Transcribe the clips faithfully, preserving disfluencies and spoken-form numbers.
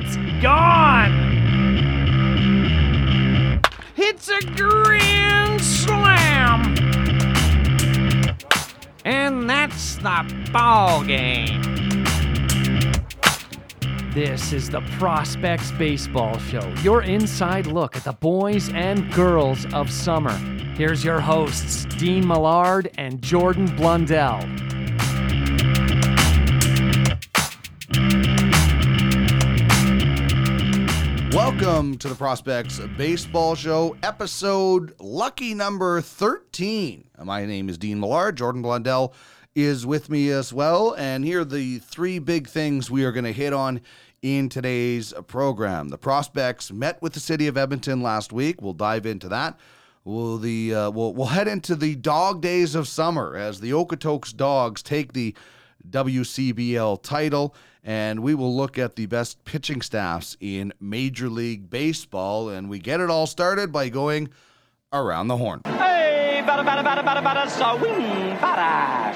It's gone. It's a grand slam. And that's the ball game. This is the Prospects Baseball Show, your inside look at the boys and girls of summer. Here's your hosts, Dean Millard and Jordan Blundell. Welcome to the Prospects Baseball Show, episode lucky number thirteen. My name is Dean Millard. Jordan Blundell is with me as well, and here are the three big things we are going to hit on in today's program. The Prospects met with the city of Edmonton last week. We'll dive into that. We'll, the, uh, we'll, we'll head into the dog days of summer as the Okotoks Dogs take the W C B L title, and we will look at the best pitching staffs in Major League Baseball, and we get it all started by going around the horn. Hey, bada, bada, bada, bada, bada, swing, bada.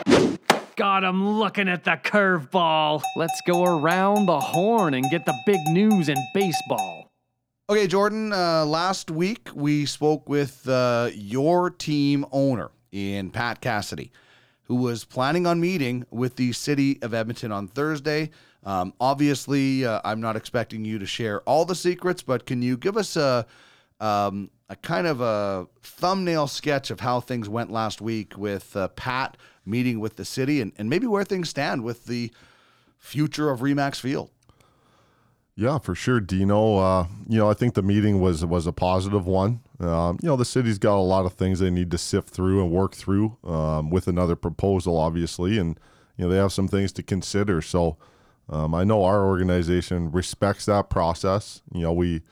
God, I'm looking at the curveball. Let's go around the horn and get the big news in baseball. Okay, Jordan, uh, last week we spoke with uh, your team owner in Pat Cassidy, who was planning on meeting with the city of Edmonton on Thursday. Um, obviously, uh, I'm not expecting you to share all the secrets, but can you give us a, um, a kind of a thumbnail sketch of how things went last week with uh, Pat meeting with the city and, and maybe where things stand with the future of Remax Field? Yeah, for sure, Dino. Uh, you know, I think the meeting was was a positive one. Um, you know, the city's got a lot of things they need to sift through and work through um, with another proposal, obviously, and you know they have some things to consider. So um, I know our organization respects that process. You know, we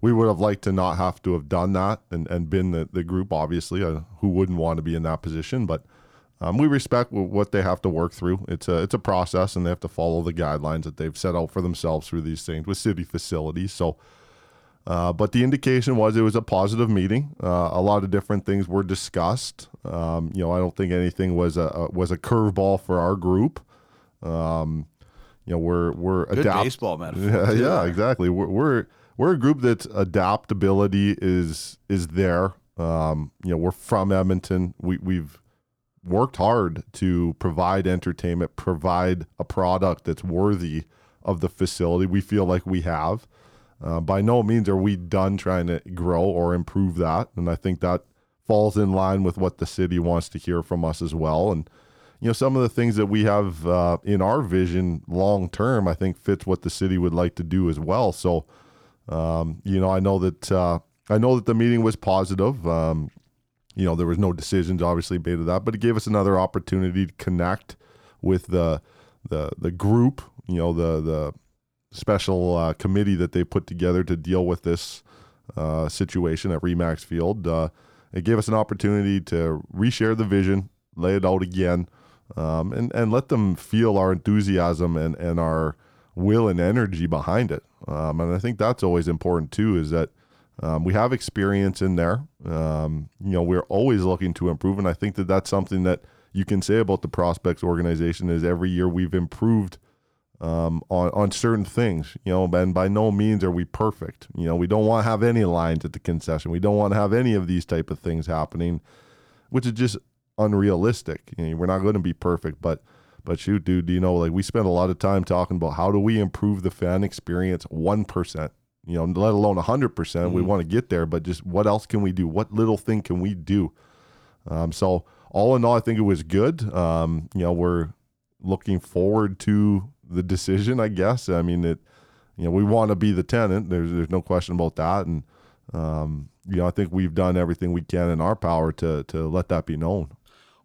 we would have liked to not have to have done that and, and been the, the group, obviously, uh, who wouldn't want to be in that position. But um, we respect what they have to work through. It's a it's a process, and they have to follow the guidelines that they've set out for themselves through these things with city facilities. So. Uh, but the indication was it was a positive meeting. Uh, a lot of different things were discussed. Um, you know, I don't think anything was a, a was a curveball for our group. Um, you know, we're we're good adapt- baseball metaphor. Yeah, too, yeah, exactly. We're we're we're a group that's adaptability is is there. Um, you know, we're from Edmonton. We we've worked hard to provide entertainment, provide a product that's worthy of the facility. We feel like we have. Uh, by no means are we done trying to grow or improve that. And I think that falls in line with what the city wants to hear from us as well. And, you know, some of the things that we have uh, in our vision long term, I think fits what the city would like to do as well. So, um, you know, I know that uh, I know that the meeting was positive. Um, you know, there was no decisions obviously made of that, but it gave us another opportunity to connect with the the the group, you know, the the special uh, committee that they put together to deal with this uh, situation at Remax Field. Uh, it gave us an opportunity to reshare the vision, lay it out again, um, and, and let them feel our enthusiasm and, and our will and energy behind it. Um, and I think that's always important too, is that um, we have experience in there. Um, you know, we're always looking to improve. And I think that that's something that you can say about the Prospects organization is every year we've improved Um, on, on certain things, you know, and by no means are we perfect. You know, we don't want to have any lines at the concession. We don't want to have any of these type of things happening, which is just unrealistic. You know, we're not going to be perfect, but, but shoot, dude, you know, like we spend a lot of time talking about how do we improve the fan experience one percent, you know, let alone a hundred percent. We want to get there, but just what else can we do? What little thing can we do? Um, so all in all, I think it was good. Um, you know, we're looking forward to the decision, I guess. I mean, it, you know, we want to be the tenant. There's, there's no question about that. And, um, you know, I think we've done everything we can in our power to, to let that be known.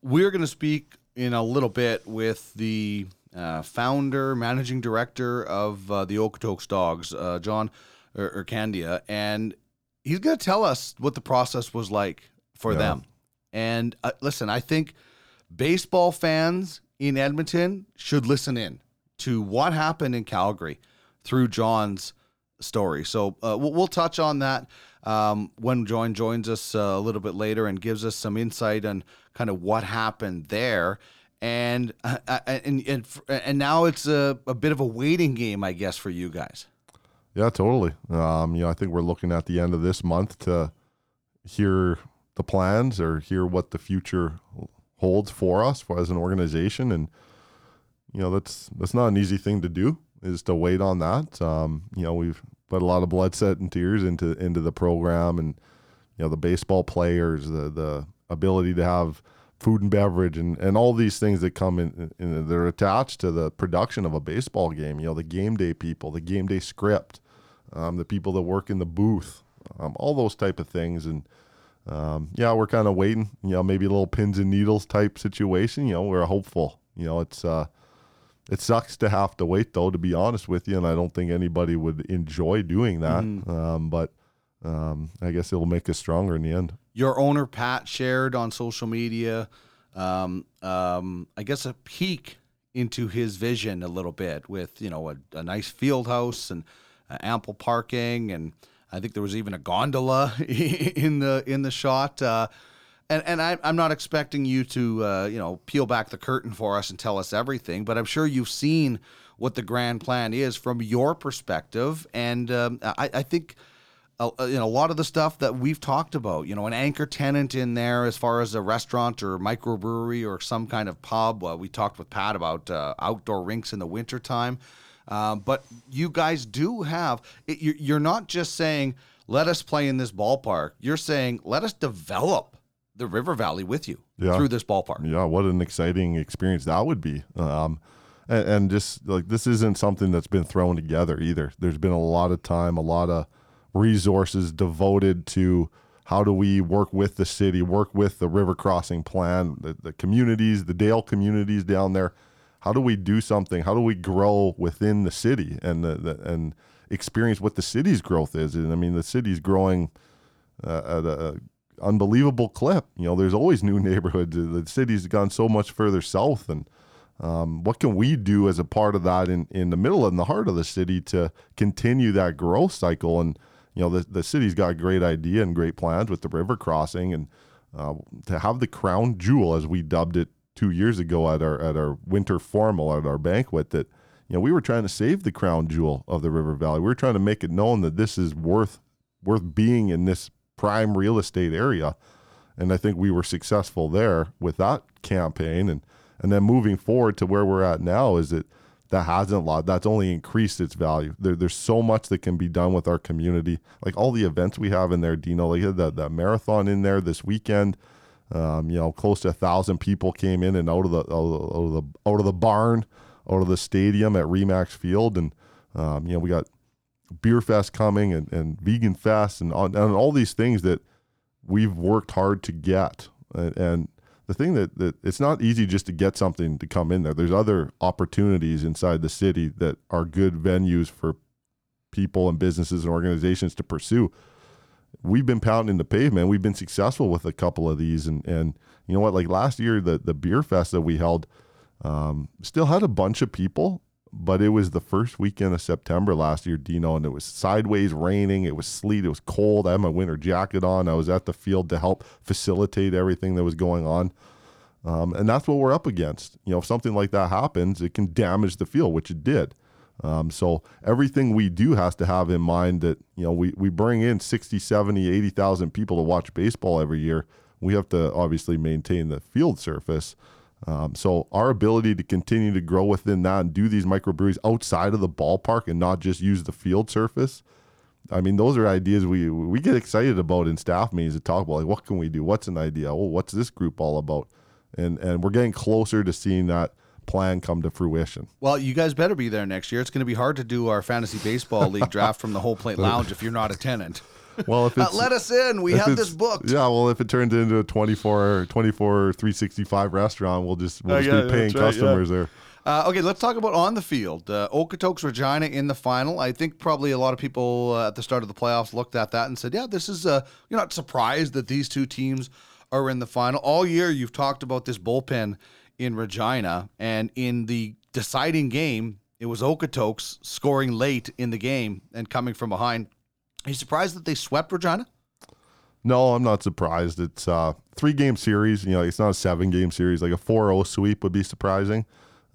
We're going to speak in a little bit with the, uh, founder, managing director of, uh, the Okotoks Dogs, uh, John Ircandia, and he's going to tell us what the process was like for yeah. them. And uh, listen, I think baseball fans in Edmonton should listen in to what happened in Calgary through John's story. So uh, we'll, we'll touch on that um, when John joins us uh, a little bit later and gives us some insight on kind of what happened there. And uh, and, and and now it's a, a bit of a waiting game, I guess, for you guys. Yeah, totally. Um, you know, I think we're looking at the end of this month to hear the plans or hear what the future holds for us for, as an organization. And, you know, that's that's not an easy thing to do, is to wait on that. Um, you know, we've put a lot of blood, sweat, and tears into into the program, and, you know, the baseball players, the the ability to have food and beverage and, and all these things that come in, in, they're attached to the production of a baseball game. You know, the game day people, the game day script, um, the people that work in the booth, um, all those type of things. And, um, yeah, we're kind of waiting, you know, maybe a little pins and needles type situation. You know, we're hopeful. You know, it's uh, it sucks to have to wait, though, to be honest with you, and I don't think anybody would enjoy doing that. Mm-hmm. Um, but um, I guess it'll make us stronger in the end. Your owner, Pat, shared on social media, um, um, I guess, a peek into his vision a little bit with, you know, a, a nice field house and uh, ample parking. And I think there was even a gondola in the in the shot. Uh, and and I, I'm not expecting you to, uh, you know, peel back the curtain for us and tell us everything, but I'm sure you've seen what the grand plan is from your perspective. And um, I, I think... Uh, you know, a lot of the stuff that we've talked about, you know, an anchor tenant in there as far as a restaurant or microbrewery or some kind of pub. Uh, we talked with Pat about uh, outdoor rinks in the wintertime. Uh, but you guys do have, it, you're not just saying, let us play in this ballpark. You're saying, let us develop the River Valley with you yeah. through this ballpark. Yeah, what an exciting experience that would be. Um, and, and just like, this isn't something that's been thrown together either. There's been a lot of time, a lot of resources devoted to how do we work with the city, work with the river crossing plan, the, the communities, the Dale communities down there. How do we do something? How do we grow within the city and the, the and experience what the city's growth is? And I mean, the city's growing uh, at an unbelievable clip. You know, there's always new neighborhoods. The city's gone so much further south, and um, what can we do as a part of that in, in the middle and the heart of the city to continue that growth cycle? And you know, the, the city's got a great idea and great plans with the river crossing, and uh, to have the crown jewel, as we dubbed it two years ago at our at our winter formal, at our banquet, that, you know, we were trying to save the crown jewel of the River Valley. We were trying to make it known that this is worth worth being in this prime real estate area. And I think we were successful there with that campaign. And, and then moving forward to where we're at now is that That hasn't lost. That's only increased its value. There, there's so much that can be done with our community. Like all the events we have in there, Dino, like that that marathon in there this weekend. Um, you know, close to a thousand people came in and out of the out of the out of the barn, out of the stadium at Remax Field, and um, you know, we got Beer Fest coming and, and Vegan Fest and and all these things that we've worked hard to get. And, and the thing that, that it's not easy just to get something to come in there. There's other opportunities inside the city that are good venues for people and businesses and organizations to pursue. We've been pounding the pavement. We've been successful with a couple of these. And, and you know what, like last year, the, the beer fest that we held um, still had a bunch of people, but it was the first weekend of September last year, Dino, and it was sideways raining. It was sleet. It was cold. I had my winter jacket on. I was at the field to help facilitate everything that was going on. Um, and that's what we're up against. You know, if something like that happens, it can damage the field, which it did. Um, so everything we do has to have in mind that, you know, we, we bring in sixty, seventy, eighty thousand people to watch baseball every year. We have to obviously maintain the field surface. Um, so our ability to continue to grow within that and do these microbreweries outside of the ballpark and not just use the field surface, I mean, those are ideas we we get excited about in staff meetings to talk about, like, what can we do? What's an idea? Oh, what's this group all about? And and we're getting closer to seeing that plan come to fruition. Well, you guys better be there next year. It's going to be hard to do our fantasy baseball league draft from the Whole Plate Lounge if you're not a tenant. Well, if it's, uh, let us in. We have this booked. Yeah, well, if it turns into a twenty-four, twenty-four three sixty-five restaurant, we'll just, we'll just uh, yeah, be paying right, customers yeah. there. Uh, okay, let's talk about on the field. Uh, Okotoks Regina in the final. I think probably a lot of people uh, at the start of the playoffs looked at that and said, yeah, this is, uh, you're not surprised that these two teams are in the final. All year you've talked about this bullpen in Regina, and in the deciding game, it was Okotoks scoring late in the game and coming from behind. Are you surprised that they swept Regina? No, I'm not surprised. It's a three-game series. You know, it's not a seven-game series. Like a four oh sweep would be surprising.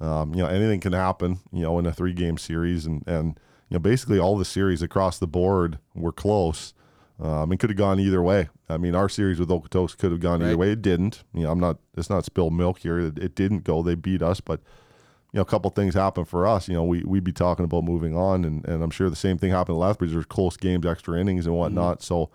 Um, you know, anything can happen, you know, in a three-game series. And, and you know, basically all the series across the board were close. Um, it could have gone either way. I mean, our series with Okotoks could have gone right. either way. It didn't. You know, I'm not. It's not spilled milk here. It, it didn't go. They beat us, but you know, a couple things happened for us. You know, we we'd be talking about moving on, and, and I'm sure the same thing happened to Lethbridge. There's close games, extra innings, and whatnot. Mm-hmm. So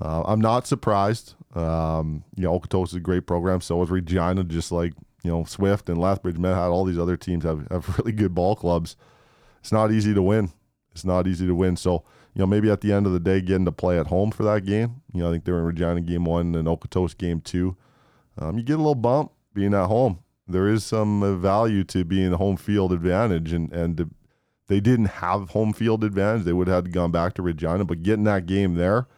uh, I'm not surprised. Um, you know, Okotoks is a great program. So is Regina, just like you know, Swift and Lethbridge, Medhat. All these other teams have have really good ball clubs. It's not easy to win. It's not easy to win. So. You know, maybe at the end of the day, getting to play at home for that game. You know, I think they were in Regina game one and Okotoks game two. Um, you get a little bump being at home. There is some value to being home field advantage, and and to, they didn't have home field advantage. They would have had to gone back to Regina, but getting that game there,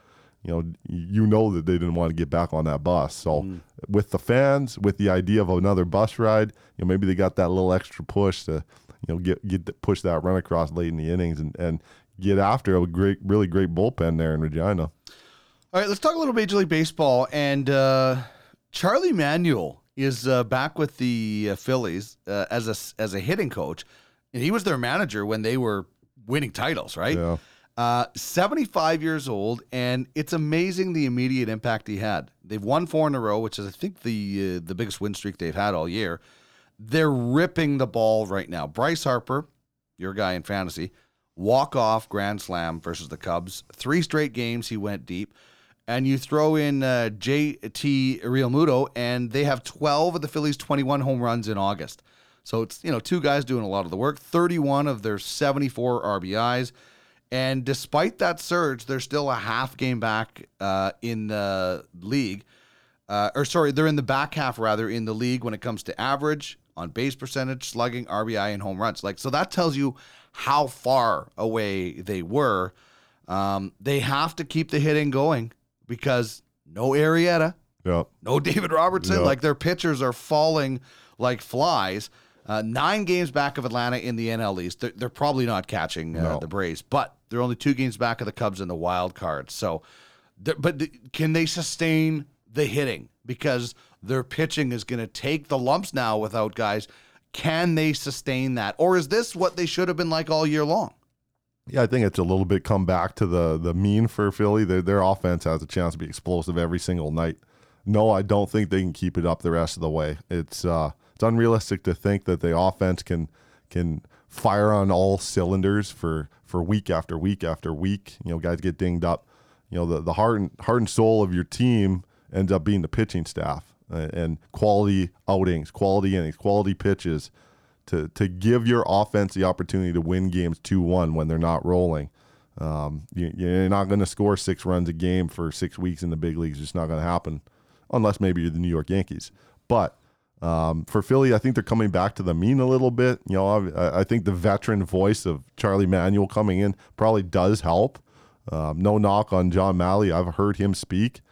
you know, you know that they didn't want to get back on that bus. So mm. with the fans, with the idea of another bus ride, you know, maybe they got that little extra push to, you know, get get the, push that run across late in the innings and and. Get after a great, really great bullpen there in Regina. All right, let's talk a little Major League Baseball. And uh, Charlie Manuel is uh, back with the uh, Phillies uh, as a as a hitting coach. And he was their manager when they were winning titles, right? Yeah. Uh, seventy-five years old, and it's amazing the immediate impact he had. They've won four in a row, which is I think the uh, the biggest win streak they've had all year. They're ripping the ball right now. Bryce Harper, your guy in fantasy. Walk-off grand slam versus the Cubs. Three straight games, he went deep. And you throw in uh, J T Realmuto, and they have twelve of the Phillies' twenty-one home runs in August. So it's, you know, two guys doing a lot of the work. thirty-one of their seventy-four R B Is. And despite that surge, they're still a half game back uh, in the league. Uh, or sorry, they're in the back half, rather, in the league when it comes to average, on base percentage, slugging, R B I, and home runs. Like, so that tells you how far away they were. Um, they have to keep the hitting going because no Arrieta, yep. no David Robertson. Yep. Like, their pitchers are falling like flies. Uh, nine games back of Atlanta in the N L East. They're, they're probably not catching uh, no. the Braves, but they're only two games back of the Cubs in the wild card. So, but th- can they sustain the hitting? Because their pitching is going to take the lumps now without guys. Can they sustain that? Or is this what they should have been like all year long? Yeah, I think it's a little bit come back to the the mean for Philly. Their, their offense has a chance to be explosive every single night. No, I don't think they can keep it up the rest of the way. It's uh, it's unrealistic to think that the offense can can fire on all cylinders for, for week after week after week. You know, guys get dinged up. You know, the, the heart and, heart and soul of your team ends up being the pitching staff. And quality outings, quality innings, quality pitches to to give your offense the opportunity to win games two one when they're not rolling. Um, you, you're not going to score six runs a game for six weeks in the big leagues. It's just not going to happen unless maybe you're the New York Yankees. But um, for Philly, I think they're coming back to the mean a little bit. You know, I, I think the veteran voice of Charlie Manuel coming in probably does help. Um, no knock on John Malley. I've heard him speak.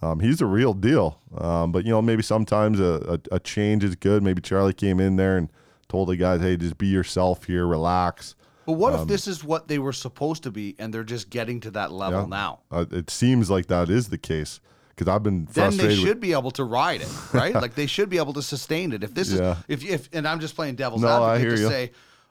Um, he's the real deal. Um, but, you know, maybe sometimes a, a, a change is good. Maybe Charlie came in there and told the guys, hey, just be yourself here, relax. But what um, if this is what they were supposed to be and they're just getting to that level yeah, now? Uh, it seems like that is the case because I've been frustrated. Then they should with... be able to ride it, right? Like they should be able to sustain it. If this yeah. is, if, if, and I'm just playing devil's no, advocate I hear to you. Say,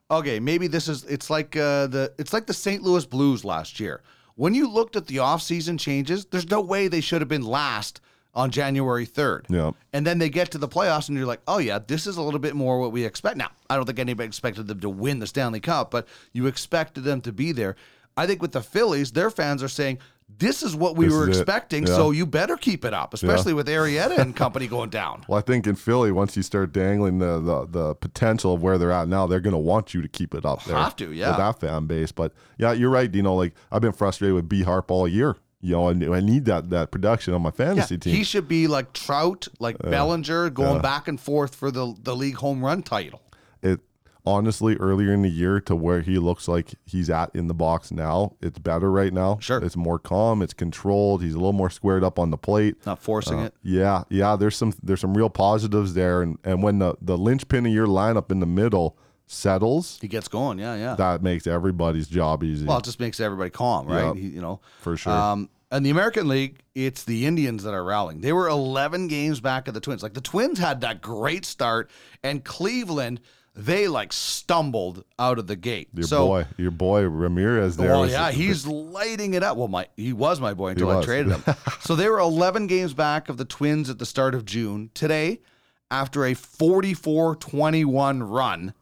okay, maybe this is, it's like uh, the it's like the Saint Louis Blues last year. When you looked at the offseason changes, there's no way they should have been last on January third. Yeah. And then they get to the playoffs, and you're like, oh, yeah, this is a little bit more what we expect. Now, I don't think anybody expected them to win the Stanley Cup, but you expected them to be there. I think with the Phillies, their fans are saying, this is what we this were expecting, yeah. so you better keep it up, especially yeah. with Arrieta and company going down. Well, I think in Philly, once you start dangling the the, the potential of where they're at now, they're going to want you to keep it up there. Have to, yeah. With that fan base. But, yeah, you're right, Dino. Like, I've been frustrated with B. Harp all year. You know, I, I need that that production on my fantasy yeah, team. He should be like Trout, like uh, Bellinger, going uh, back and forth for the, the league home run title. It Honestly, earlier in the year to where he looks like he's at in the box now, it's better right now. Sure. It's more calm. It's controlled. He's a little more squared up on the plate. Not forcing uh, it. Yeah. Yeah. There's some there's some real positives there. And and when the, the linchpin of your lineup in the middle settles. He gets going. Yeah. Yeah. That makes everybody's job easy. Well, it just makes everybody calm, right? Yep, he, you know. For sure. Um, and the American League, it's the Indians that are rallying. They were eleven games back of the Twins. Like the Twins had that great start and Cleveland... they like stumbled out of the gate. Your so, boy, your boy Ramirez there. Well, yeah, he's big... lighting it up. Well, my he was my boy until I traded him. So they were eleven games back of the Twins at the start of June. Today, after a forty-four twenty-one run,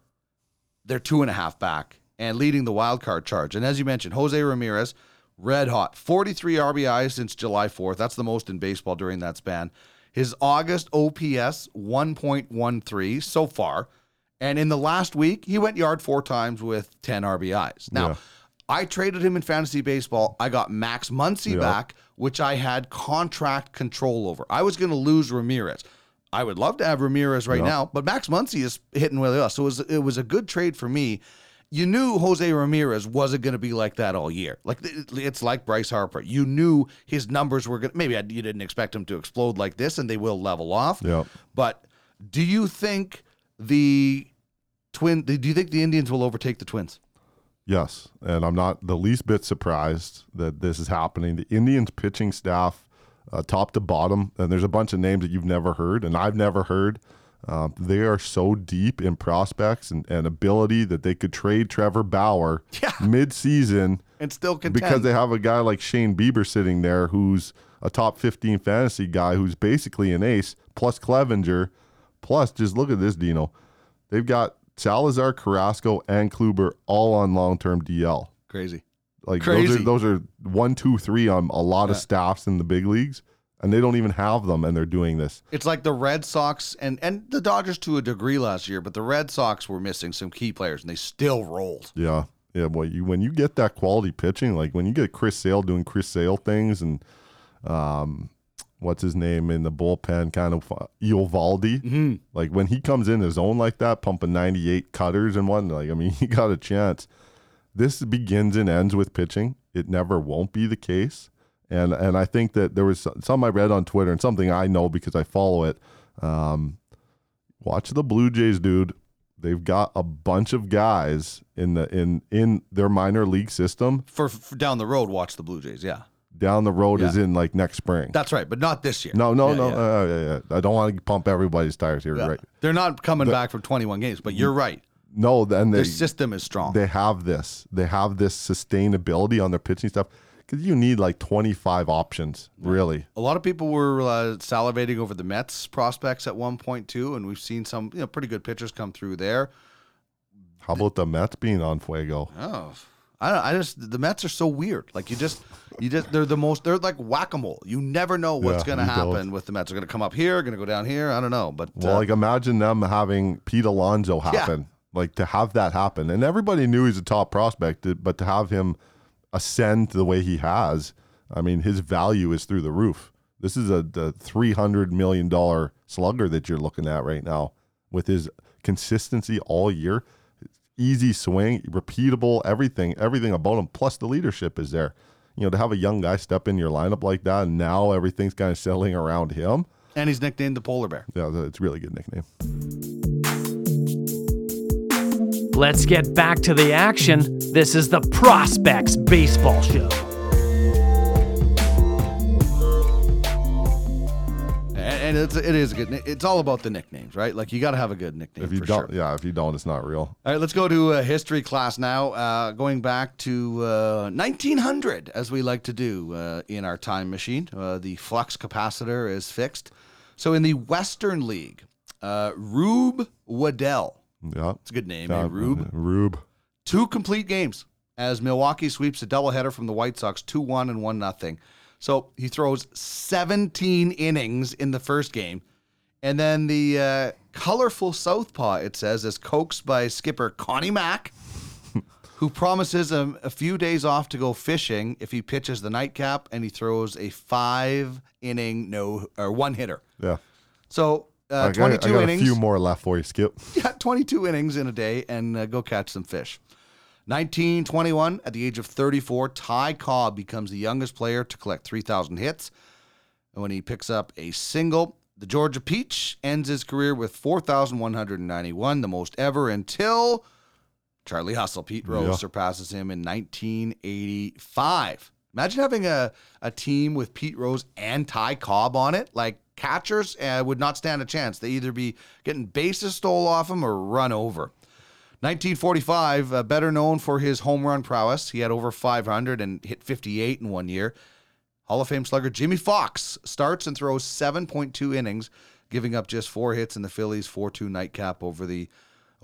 they're two and a half back and leading the wild card charge. And as you mentioned, Jose Ramirez, red hot, forty-three R B Is since July fourth. That's the most in baseball during that span. His August O P S, one point one three so far. And in the last week, he went yard four times with ten R B Is. Now, yeah. I traded him in fantasy baseball. I got Max Muncy yeah. back, which I had contract control over. I was going to lose Ramirez. I would love to have Ramirez right yeah. now, but Max Muncy is hitting really well. So it was, it was a good trade for me. You knew Jose Ramirez wasn't going to be like that all year. Like it's like Bryce Harper. You knew his numbers were going to, maybe I, you didn't expect him to explode like this, and they will level off. Yeah. But do you think... The twin. Do you think the Indians will overtake the Twins? Yes, and I'm not the least bit surprised that this is happening. The Indians pitching staff, uh, top to bottom, and there's a bunch of names that you've never heard, and I've never heard. Uh, they are so deep in prospects and, and ability that they could trade Trevor Bauer yeah. mid-season and still contend, because they have a guy like Shane Bieber sitting there who's a top fifteen fantasy guy who's basically an ace, plus Clevinger. Plus, just look at this, Dino. They've got Salazar, Carrasco, and Kluber all on long-term D L. Crazy. Like Crazy. Those are, those are one, two, three on a lot yeah. of staffs in the big leagues, and they don't even have them, and they're doing this. It's like the Red Sox and, and the Dodgers to a degree last year, but the Red Sox were missing some key players, and they still rolled. Yeah. Yeah, boy, you, when you get that quality pitching, like when you get Chris Sale doing Chris Sale things and – um. what's his name in the bullpen, kind of Eovaldi. Mm-hmm. Like when he comes in his own like that, pumping ninety-eight cutters and one, like, I mean, he got a chance. This begins and ends with pitching. It never won't be the case. And and I think that there was some I read on Twitter and something I know because I follow it. Um, watch the Blue Jays, dude. They've got a bunch of guys in the in in their minor league system. For, for down the road, watch the Blue Jays, yeah. down the road yeah. is in like next spring. That's right, but not this year. No, no, yeah, no. Yeah. Uh, yeah, yeah. I don't want to pump everybody's tires here, yeah. right? They're not coming the, back from twenty-one games, but you're right. No, then their system is strong. They have this. They have this sustainability on their pitching stuff because you need like twenty-five options, yeah. really. A lot of people were uh, salivating over the Mets prospects at one point too, and we've seen some, you know, pretty good pitchers come through there. How about the Mets being on fuego? Oh. I don't. I just the Mets are so weird. Like you just, you just. They're the most. They're like whack-a-mole. You never know what's yeah, going to happen don't. with the Mets. They're going to come up here. Going to go down here. I don't know. But well, uh, like imagine them having Pete Alonso happen. Yeah. Like to have that happen, and everybody knew he's a top prospect, but to have him ascend the way he has, I mean, his value is through the roof. This is a the three hundred million dollar slugger that you're looking at right now with his consistency all year. Easy swing, repeatable, everything, everything about him. Plus the leadership is there. You know, to have a young guy step in your lineup like that, and now everything's kind of settling around him. And he's nicknamed the Polar Bear. Yeah, it's a really good nickname. Let's get back to the action. This is the Prospects Baseball Show. And it's, it is a good. It's all about the nicknames, right? Like you got to have a good nickname. If you for don't, sure. yeah. If you don't, it's not real. All right, let's go to a history class now. Uh, going back to uh, nineteen hundred, as we like to do uh, in our time machine. Uh, the flux capacitor is fixed. So in the Western League, uh, Rube Waddell. Yeah, it's a good name. Yeah, eh? Rube. Rube. Two complete games as Milwaukee sweeps a doubleheader from the White Sox, two one and one nothing. So he throws seventeen innings in the first game. And then the uh, colorful southpaw, it says, is coaxed by skipper Connie Mack, who promises him a few days off to go fishing if he pitches the nightcap, and he throws a five-inning no or one-hitter. Yeah. So uh, I got, twenty-two I got innings. A few more left for you, Skip. Yeah, twenty-two innings in a day, and uh, go catch some fish. nineteen twenty-one, at the age of thirty-four, Ty Cobb becomes the youngest player to collect three thousand hits. And when he picks up a single, the Georgia Peach ends his career with four thousand one hundred ninety-one, the most ever, until Charlie Hustle, Pete Rose, yeah. surpasses him in nineteen eighty-five. Imagine having a, a team with Pete Rose and Ty Cobb on it. Like, catchers uh, would not stand a chance. They either be getting bases stole off them or run over. nineteen forty-five, uh, better known for his home run prowess. He had over five hundred and hit fifty-eight in one year. Hall of Fame slugger Jimmy Fox starts and throws seven point two innings, giving up just four hits in the Phillies' four two nightcap over the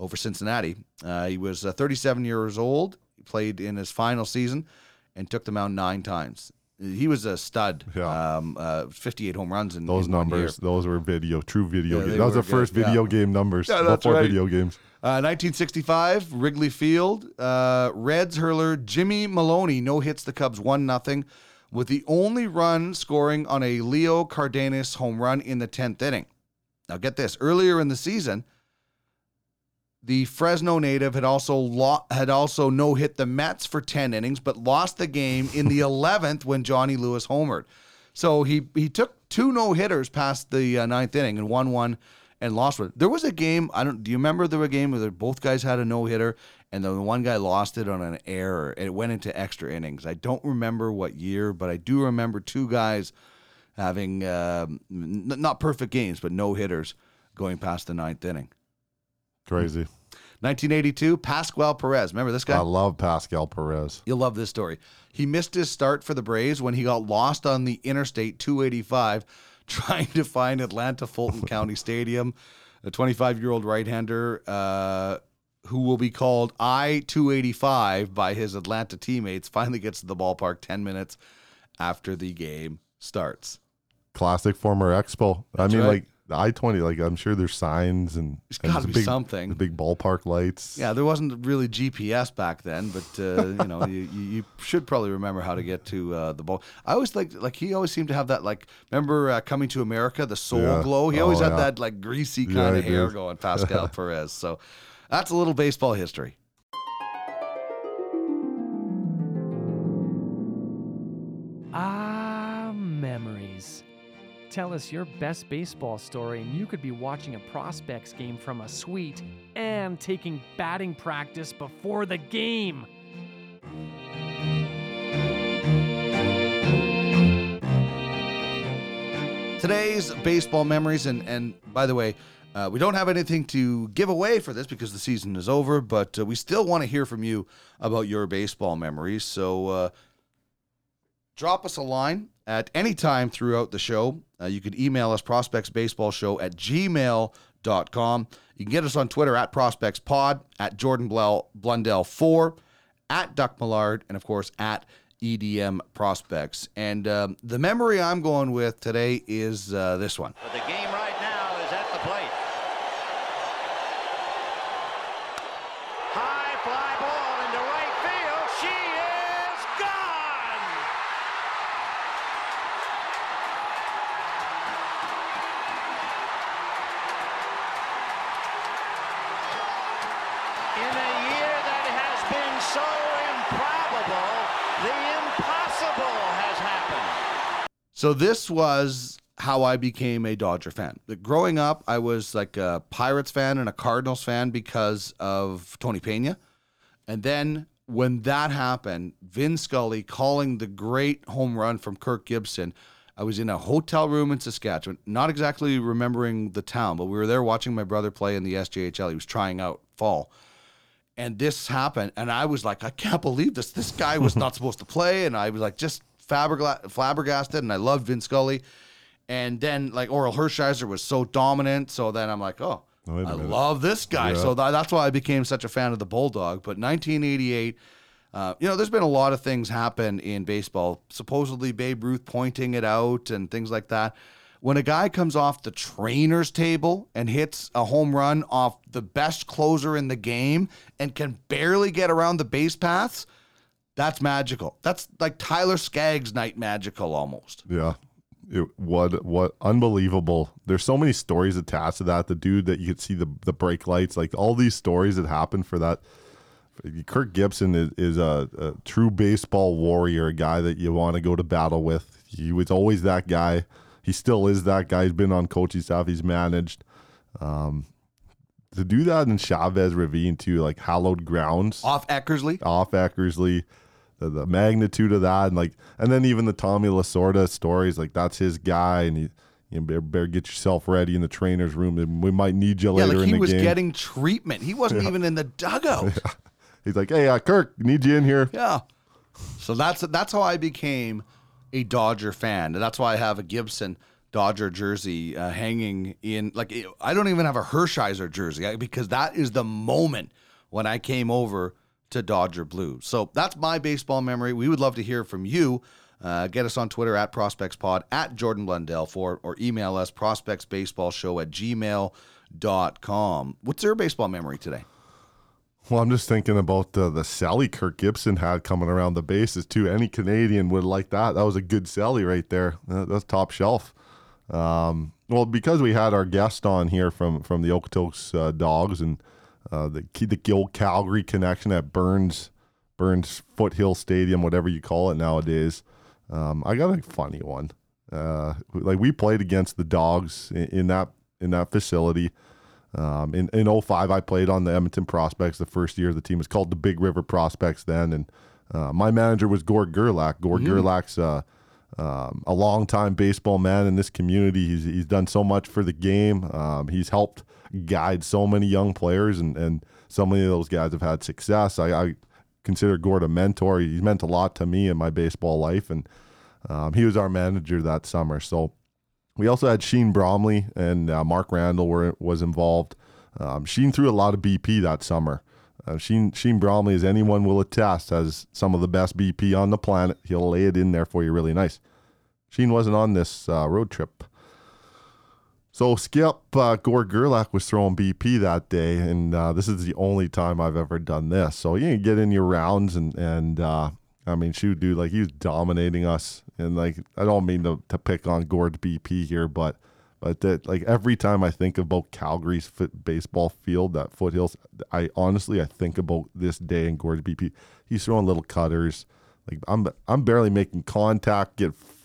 over Cincinnati. Uh, he was uh, thirty-seven years old. He played in his final season and took the mound nine times. He was a stud. Yeah. Um, uh, fifty-eight home runs in those in numbers. One year. Those were video, true video. Yeah, games. That was the first good video yeah. game numbers. Yeah, that's before right. video games. Uh, nineteen sixty-five, Wrigley Field. Uh, Reds hurler Jimmy Maloney no hits the Cubs one nothing, with the only run scoring on a Leo Cardenas home run in the tenth inning. Now get this: earlier in the season, the Fresno native had also lo- had also no-hit the Mets for ten innings, but lost the game in the eleventh when Johnny Lewis homered. So he he took two no-hitters past the uh, ninth inning and won one and lost one. There was a game, I don't do you remember there was a game where both guys had a no-hitter and the one guy lost it on an error and it went into extra innings. I don't remember what year, but I do remember two guys having uh, n- not perfect games, but no-hitters going past the ninth inning. Crazy. nineteen eighty-two, Pascual Perez. Remember this guy? I love Pascual Perez. You'll love this story. He missed his start for the Braves when he got lost on the Interstate two eighty-five trying to find Atlanta Fulton County Stadium. A twenty-five-year-old right-hander uh, who will be called I two eighty-five by his Atlanta teammates finally gets to the ballpark ten minutes after the game starts. Classic former Expo. I That's mean, right. like, I twenty, like I'm sure there's signs and there's got to be big, something. The big ballpark lights. Yeah, there wasn't really G P S back then, but uh, you know, you, you should probably remember how to get to uh, the ball. I always like like he always seemed to have that like remember uh, Coming to America, the soul yeah. glow. He always oh, had yeah. that like greasy kind yeah, of hair did. going, Pascual Perez. So that's a little baseball history. Ah, memories. Tell us your best baseball story, and you could be watching a prospects game from a suite and taking batting practice before the game. Today's baseball memories, and, and by the way, uh, we don't have anything to give away for this because the season is over, but uh, we still want to hear from you about your baseball memories. So uh, drop us a line at any time throughout the show. Uh, you can email us, prospectsbaseballshow at gmail dot com. You can get us on Twitter at prospectspod, at Jordan Blundell four, at Duck Millard, and, of course, at E D M Prospects. And um, the memory I'm going with today is uh, this one. But the game right now is at the plate. High fly ball into right field. She is gone! So improbable, the impossible has happened. So this was how I became a Dodger fan. Growing up, I was like a Pirates fan and a Cardinals fan because of Tony Pena. And then when that happened, Vin Scully calling the great home run from Kirk Gibson, I was in a hotel room in Saskatchewan, not exactly remembering the town, but we were there watching my brother play in the S J H L. He was trying out fall. And this happened, and I was like, I can't believe this. This guy was not supposed to play, and I was like just fabberg- flabbergasted, and I loved Vin Scully. And then, like, Orel Hershiser was so dominant, so then I'm like, oh, I love this guy. Yeah. So th- that's why I became such a fan of the Bulldog. But nineteen eighty-eight, uh, you know, there's been a lot of things happen in baseball, supposedly Babe Ruth pointing it out and things like that. When a guy comes off the trainer's table and hits a home run off the best closer in the game and can barely get around the base paths, that's magical. That's like Tyler Skaggs' night magical almost. Yeah. It, what what unbelievable. There's so many stories attached to that. The dude that you could see the, the brake lights, like all these stories that happened for that. Kirk Gibson is, is a, a true baseball warrior, a guy that you want to go to battle with. He was always that guy. He still is that guy. He's been on coaching staff. He's managed. Um, to do that in Chavez Ravine, too, like hallowed grounds. Off Eckersley. Off Eckersley. The, the magnitude of that. And like, and then even the Tommy Lasorda stories, like that's his guy. And he, You better, better get yourself ready in the trainer's room. We might need you yeah, later like in the game. He was getting treatment. He wasn't yeah. even in the dugout. Yeah. He's like, hey, uh, Kirk, need you in here. Yeah. So that's that's how I became a Dodger fan. And that's why I have a Gibson Dodger jersey uh, hanging in. Like, I don't even have a Hershiser jersey because that is the moment when I came over to Dodger Blue. So that's my baseball memory. We would love to hear from you. Uh, get us on Twitter at ProspectsPod, at Jordan Blundell, for, or email us, prospectsbaseballshow at gmail dot com. What's your baseball memory today? Well, I'm just thinking about the, the Sally Kirk Gibson had coming around the bases, too. Any Canadian would like that. That was a good Sally right there. That's top shelf. Um, well, because we had our guest on here from, from the Okotoks uh, Dogs and uh, the, the old Calgary connection at Burns, Burns Foothill Stadium, whatever you call it nowadays, Um, I got a funny one. Uh, like we played against the Dogs in, in that in that facility. Um, in in oh five, I played on the Edmonton Prospects. The first year of the team was called the Big River Prospects then, and uh, my manager was Gord Gerlach. Gord mm-hmm. Gerlach's uh, um, a longtime baseball man in this community. He's he's done so much for the game. Um, he's helped guide so many young players, and and so many of those guys have had success. I. I consider Gord a mentor. He's meant a lot to me in my baseball life, and um, he was our manager that summer. So we also had Sheen Bromley and uh, Mark Randall were was involved. Um, Sheen threw a lot of B P that summer. Uh, Sheen, Sheen Bromley, as anyone will attest, has some of the best B P on the planet. He'll lay it in there for you really nice. Sheen wasn't on this uh, road trip. So Skip, uh, Gord Gerlach was throwing B P that day, and uh, this is the only time I've ever done this. So you can get in your rounds, and, and uh, I mean, shoot, dude, like, he was dominating us. And, like, I don't mean to, to pick on Gord's B P here, but but that, like, every time I think about Calgary's foot baseball field, that Foothills, I honestly, I think about this day in Gord's B P. He's throwing little cutters. Like, I'm, I'm barely making contact, get f-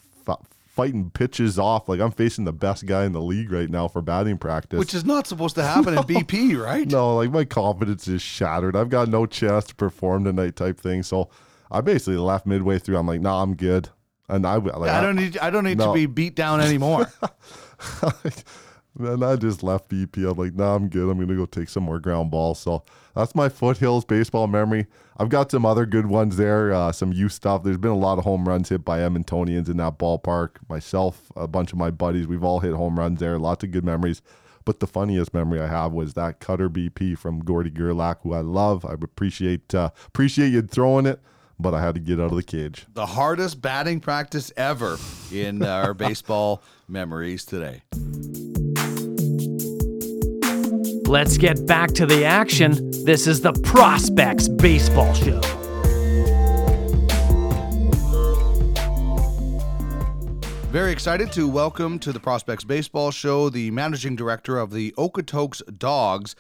fighting pitches off. Like, I'm facing the best guy in the league right now for batting practice, which is not supposed to happen no. in B P, right? No, like, my confidence is shattered. I've got no chance to perform tonight type thing. So I basically left midway through. I'm like, nah, I'm good. And I, like, I don't I, need, I don't need no. to be beat down anymore. And I just left B P. I'm like, nah, I'm good. I'm going to go take some more ground balls. So that's my Foothills baseball memory. I've got some other good ones there, uh, some youth stuff. There's been a lot of home runs hit by Edmontonians in that ballpark. Myself, a bunch of my buddies, we've all hit home runs there. Lots of good memories. But the funniest memory I have was that cutter B P from Gordy Gerlach, who I love. I appreciate, uh, appreciate you throwing it, but I had to get out of the cage. The hardest batting practice ever in our baseball memories today. Let's get back to the action. This is the Prospects Baseball Show. Very excited to welcome to the Prospects Baseball Show the managing director of the Okotoks Dogs,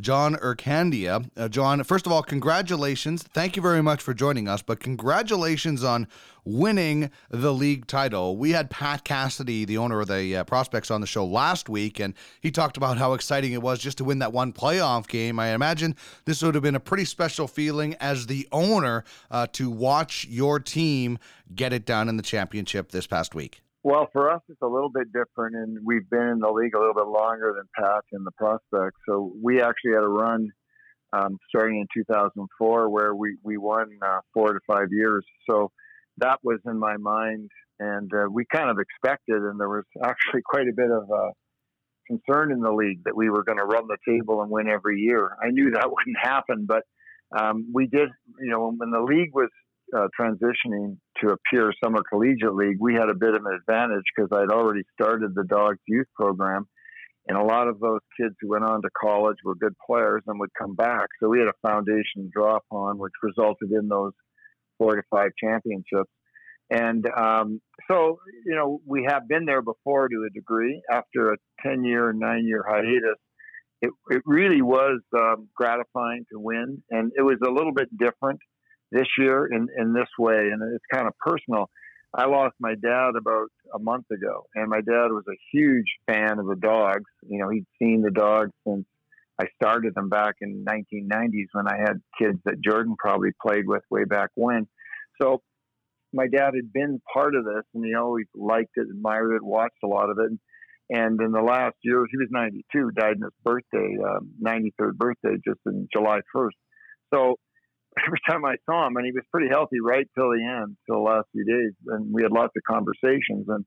John Ircandia. Uh, John, first of all, congratulations. Thank you very much for joining us, but congratulations on winning the league title. We had Pat Cassidy, the owner of the uh, Prospects, on the show last week, and he talked about how exciting it was just to win that one playoff game. I imagine this would have been a pretty special feeling as the owner uh, to watch your team get it done in the championship this past week. Well, for us, it's a little bit different, and we've been in the league a little bit longer than Pat and the Prospects. So we actually had a run um, starting in two thousand four where we, we won uh, four to five years. So that was in my mind, and uh, we kind of expected, and there was actually quite a bit of uh, concern in the league that we were going to run the table and win every year. I knew that wouldn't happen, but um, we did, you know, when the league was Uh, transitioning to a pure summer collegiate league, we had a bit of an advantage because I'd already started the Dogs youth program, and a lot of those kids who went on to college were good players and would come back. So we had a foundation to draw upon, which resulted in those four to five championships. And um, so, you know, we have been there before to a degree. After a ten-year, nine-year hiatus, it, it really was um, gratifying to win, and it was a little bit different this year in, in this way, and it's kind of personal. I lost my dad about a month ago, and my dad was a huge fan of the Dogs. You know, he'd seen the Dogs since I started them back in the nineteen nineties when I had kids that Jordan probably played with way back when. So my dad had been part of this, and he always liked it, admired it, watched a lot of it. And in the last year, he was ninety-two, died on his birthday, um, ninety-third birthday, just in July first. So every time I saw him, and he was pretty healthy right till the end, till the last few days, and we had lots of conversations and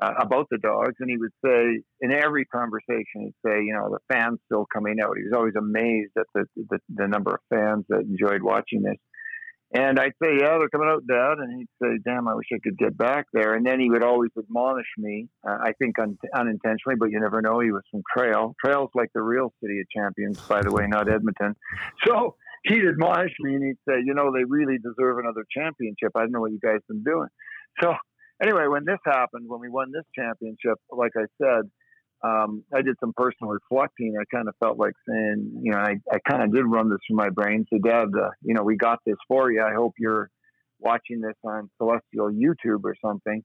uh, about the dogs, and he would say, in every conversation, he'd say, you know, the fans still coming out. He was always amazed at the, the, the number of fans that enjoyed watching this. And I'd say, yeah, they're coming out, Dad. And he'd say, damn, I wish I could get back there. And then he would always admonish me, uh, I think un- unintentionally, but you never know. He was from Trail. Trail's like the real city of champions, by the way, not Edmonton. So he'd admonish me and he'd say, you know, they really deserve another championship. I don't know what you guys been doing. So anyway, when this happened, when we won this championship, like I said, Um, I did some personal reflecting. I kind of felt like saying, you know, I, I kind of did run this through my brain. So, Dad, uh, you know, we got this for you. I hope you're watching this on Celestial YouTube or something.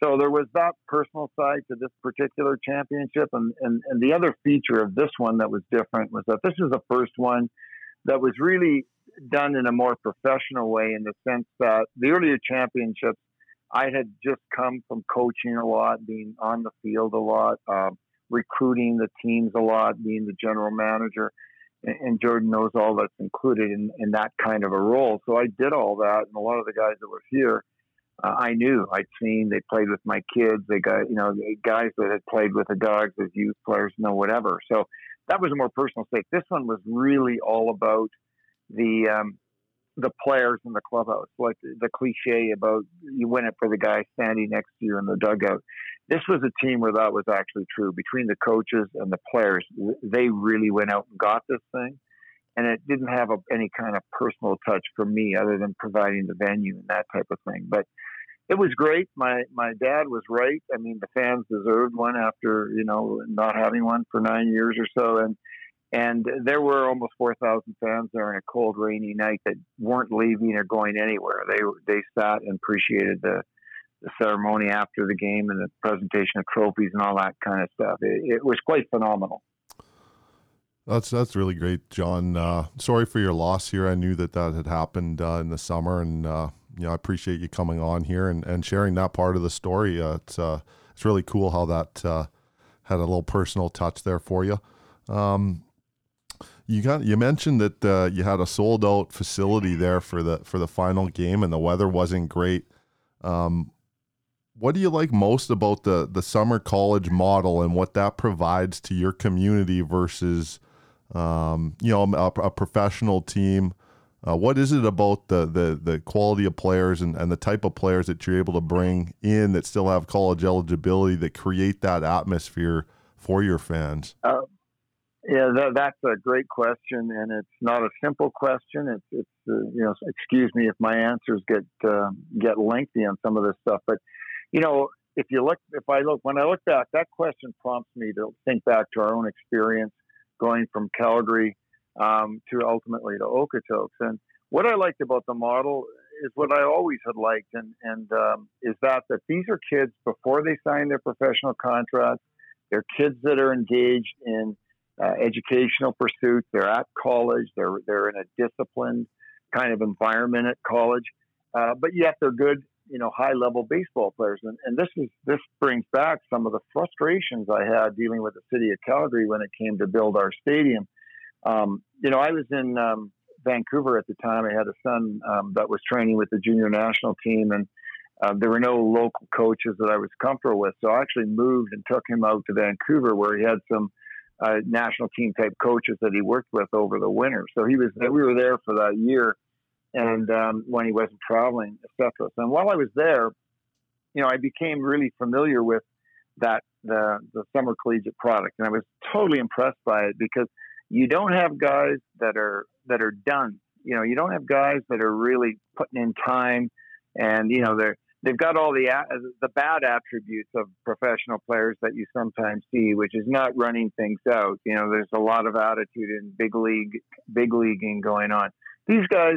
So there was that personal side to this particular championship. And, and, and the other feature of this one that was different was that this is the first one that was really done in a more professional way, in the sense that the earlier championships, I had just come from coaching a lot, being on the field a lot, um, recruiting the teams a lot, being the general manager, and, and Jordan knows all that's included in, in that kind of a role. So I did all that, and a lot of the guys that were here, uh, I knew. I'd seen, they played with my kids, they got, you know, guys that had played with the dogs as youth players, you know, whatever. So that was a more personal stake. This one was really all about the um, the players in the clubhouse, like the cliche about you win it for the guy standing next to you in the dugout. This was a team where that was actually true. Between the coaches and the players, they really went out and got this thing. And it didn't have a, any kind of personal touch for me other than providing the venue and that type of thing. But it was great. My my dad was right. I mean, the fans deserved one after, you know, not having one for nine years or so. And and there were almost four thousand fans there on a cold, rainy night that weren't leaving or going anywhere. They they sat and appreciated the the ceremony after the game and the presentation of trophies and all that kind of stuff. It, it was quite phenomenal. That's that's really great, John. Uh, sorry for your loss here. I knew that that had happened uh, in the summer, and uh, you know, I appreciate you coming on here and, and sharing that part of the story. Uh, it's uh, it's really cool how that uh, had a little personal touch there for you. Um, you got you mentioned that uh, you had a sold out facility there for the for the final game, and the weather wasn't great. Um, What do you like most about the, the summer college model and what that provides to your community versus, um, you know, a, a professional team? Uh, what is it about the the, the quality of players and, and the type of players that you're able to bring in that still have college eligibility that create that atmosphere for your fans? Uh, yeah, th- that's a great question, and it's not a simple question. It's, it's uh, you know, excuse me if my answers get uh, get lengthy on some of this stuff, but you know, if you look, if I look, when I look back, that question prompts me to think back to our own experience going from Calgary um, to ultimately to Okotoks. And what I liked about the model is what I always had liked, and, and um, is that, that these are kids before they sign their professional contracts. They're kids that are engaged in uh, educational pursuits. They're at college. They're, they're in a disciplined kind of environment at college, uh, but yet they're good, you know, high-level baseball players. And, and this is this brings back some of the frustrations I had dealing with the city of Calgary when it came to build our stadium. Um, you know, I was in um, Vancouver at the time. I had a son um, that was training with the junior national team, and uh, there were no local coaches that I was comfortable with. So I actually moved and took him out to Vancouver, where he had some uh, national team-type coaches that he worked with over the winter. So he was we were there for that year, and um, when he wasn't traveling, et cetera. And while I was there, you know, I became really familiar with that, the, the summer collegiate product. And I was totally impressed by it, because you don't have guys that are, that are done. You know, you don't have guys that are really putting in time, and, you know, they're, they've got all the, the bad attributes of professional players that you sometimes see, which is not running things out. You know, there's a lot of attitude and big league, big leaguing going on. These guys,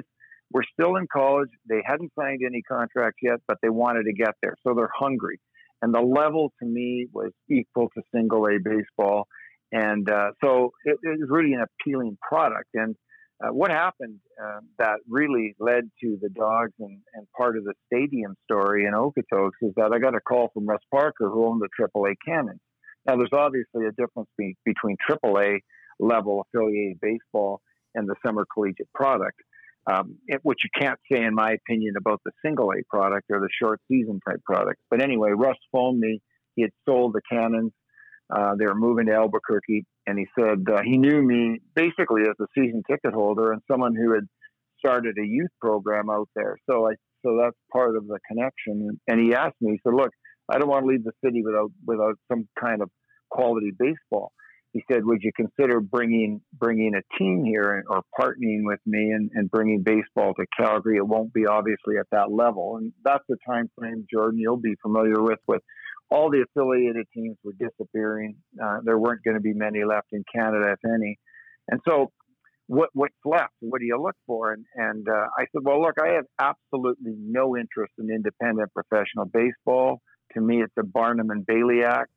we're still in college. They hadn't signed any contracts yet, but they wanted to get there. So they're hungry. And the level to me was equal to single A baseball. And uh, so it, it was really an appealing product. And uh, what happened uh, that really led to the Dogs and, and part of the stadium story in Okotoks is that I got a call from Russ Parker, who owned the triple A Cannons. Now, there's obviously a difference be- between triple A level affiliated baseball and the summer collegiate product, um, it, which you can't say, in my opinion, about the single A product or the short season type products. But anyway, Russ phoned me. He had sold the Cannons. Uh, they were moving to Albuquerque, and he said uh, he knew me basically as a season ticket holder and someone who had started a youth program out there. So I, so that's part of the connection. And he asked me, he said, "Look, I don't want to leave the city without without some kind of quality baseball." He said, "Would you consider bringing bringing a team here or partnering with me and, and bringing baseball to Calgary? It won't be obviously at that level." And that's the time frame, Jordan, you'll be familiar with, with all the affiliated teams were disappearing. Uh, there weren't going to be many left in Canada, if any. And so what what's left? What do you look for? And, and uh, I said, well, look, I have absolutely no interest in independent professional baseball. To me, it's a Barnum and Bailey Act.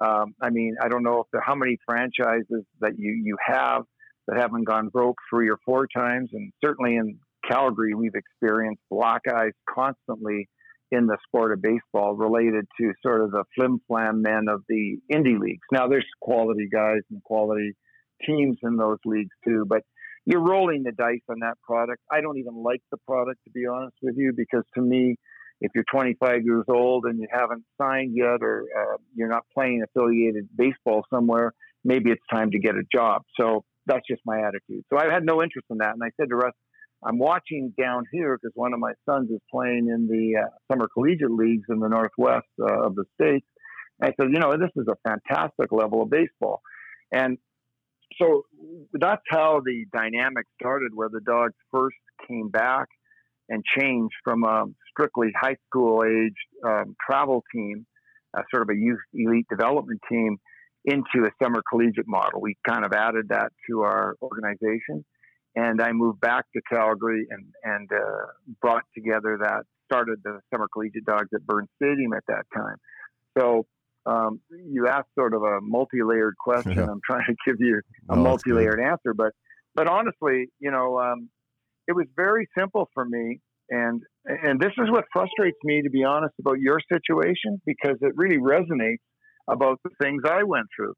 Um, I mean, I don't know if there, how many franchises that you, you have that haven't gone broke three or four times. And certainly in Calgary, we've experienced black eyes constantly in the sport of baseball related to sort of the flim-flam men of the indie leagues. Now, there's quality guys and quality teams in those leagues too, but you're rolling the dice on that product. I don't even like the product, to be honest with you, because to me, if you're twenty-five years old and you haven't signed yet or uh, you're not playing affiliated baseball somewhere, maybe it's time to get a job. So that's just my attitude. So I had no interest in that. And I said to Russ, I'm watching down here because one of my sons is playing in the uh, summer collegiate leagues in the northwest uh, of the States. And I said, you know, this is a fantastic level of baseball. And so that's how the dynamic started, where the Dogs first came back and changed from a strictly high school age um, travel team, uh, sort of a youth elite development team, into a summer collegiate model. We kind of added that to our organization. And I moved back to Calgary and, and uh, brought together that, started the Summer Collegiate Dogs at Burns Stadium at that time. So um, you asked sort of a multi-layered question. Yeah. I'm trying to give you a no, multi-layered answer. But but honestly, you know, um, it was very simple for me. And, and this is what frustrates me, to be honest, about your situation, because it really resonates about the things I went through.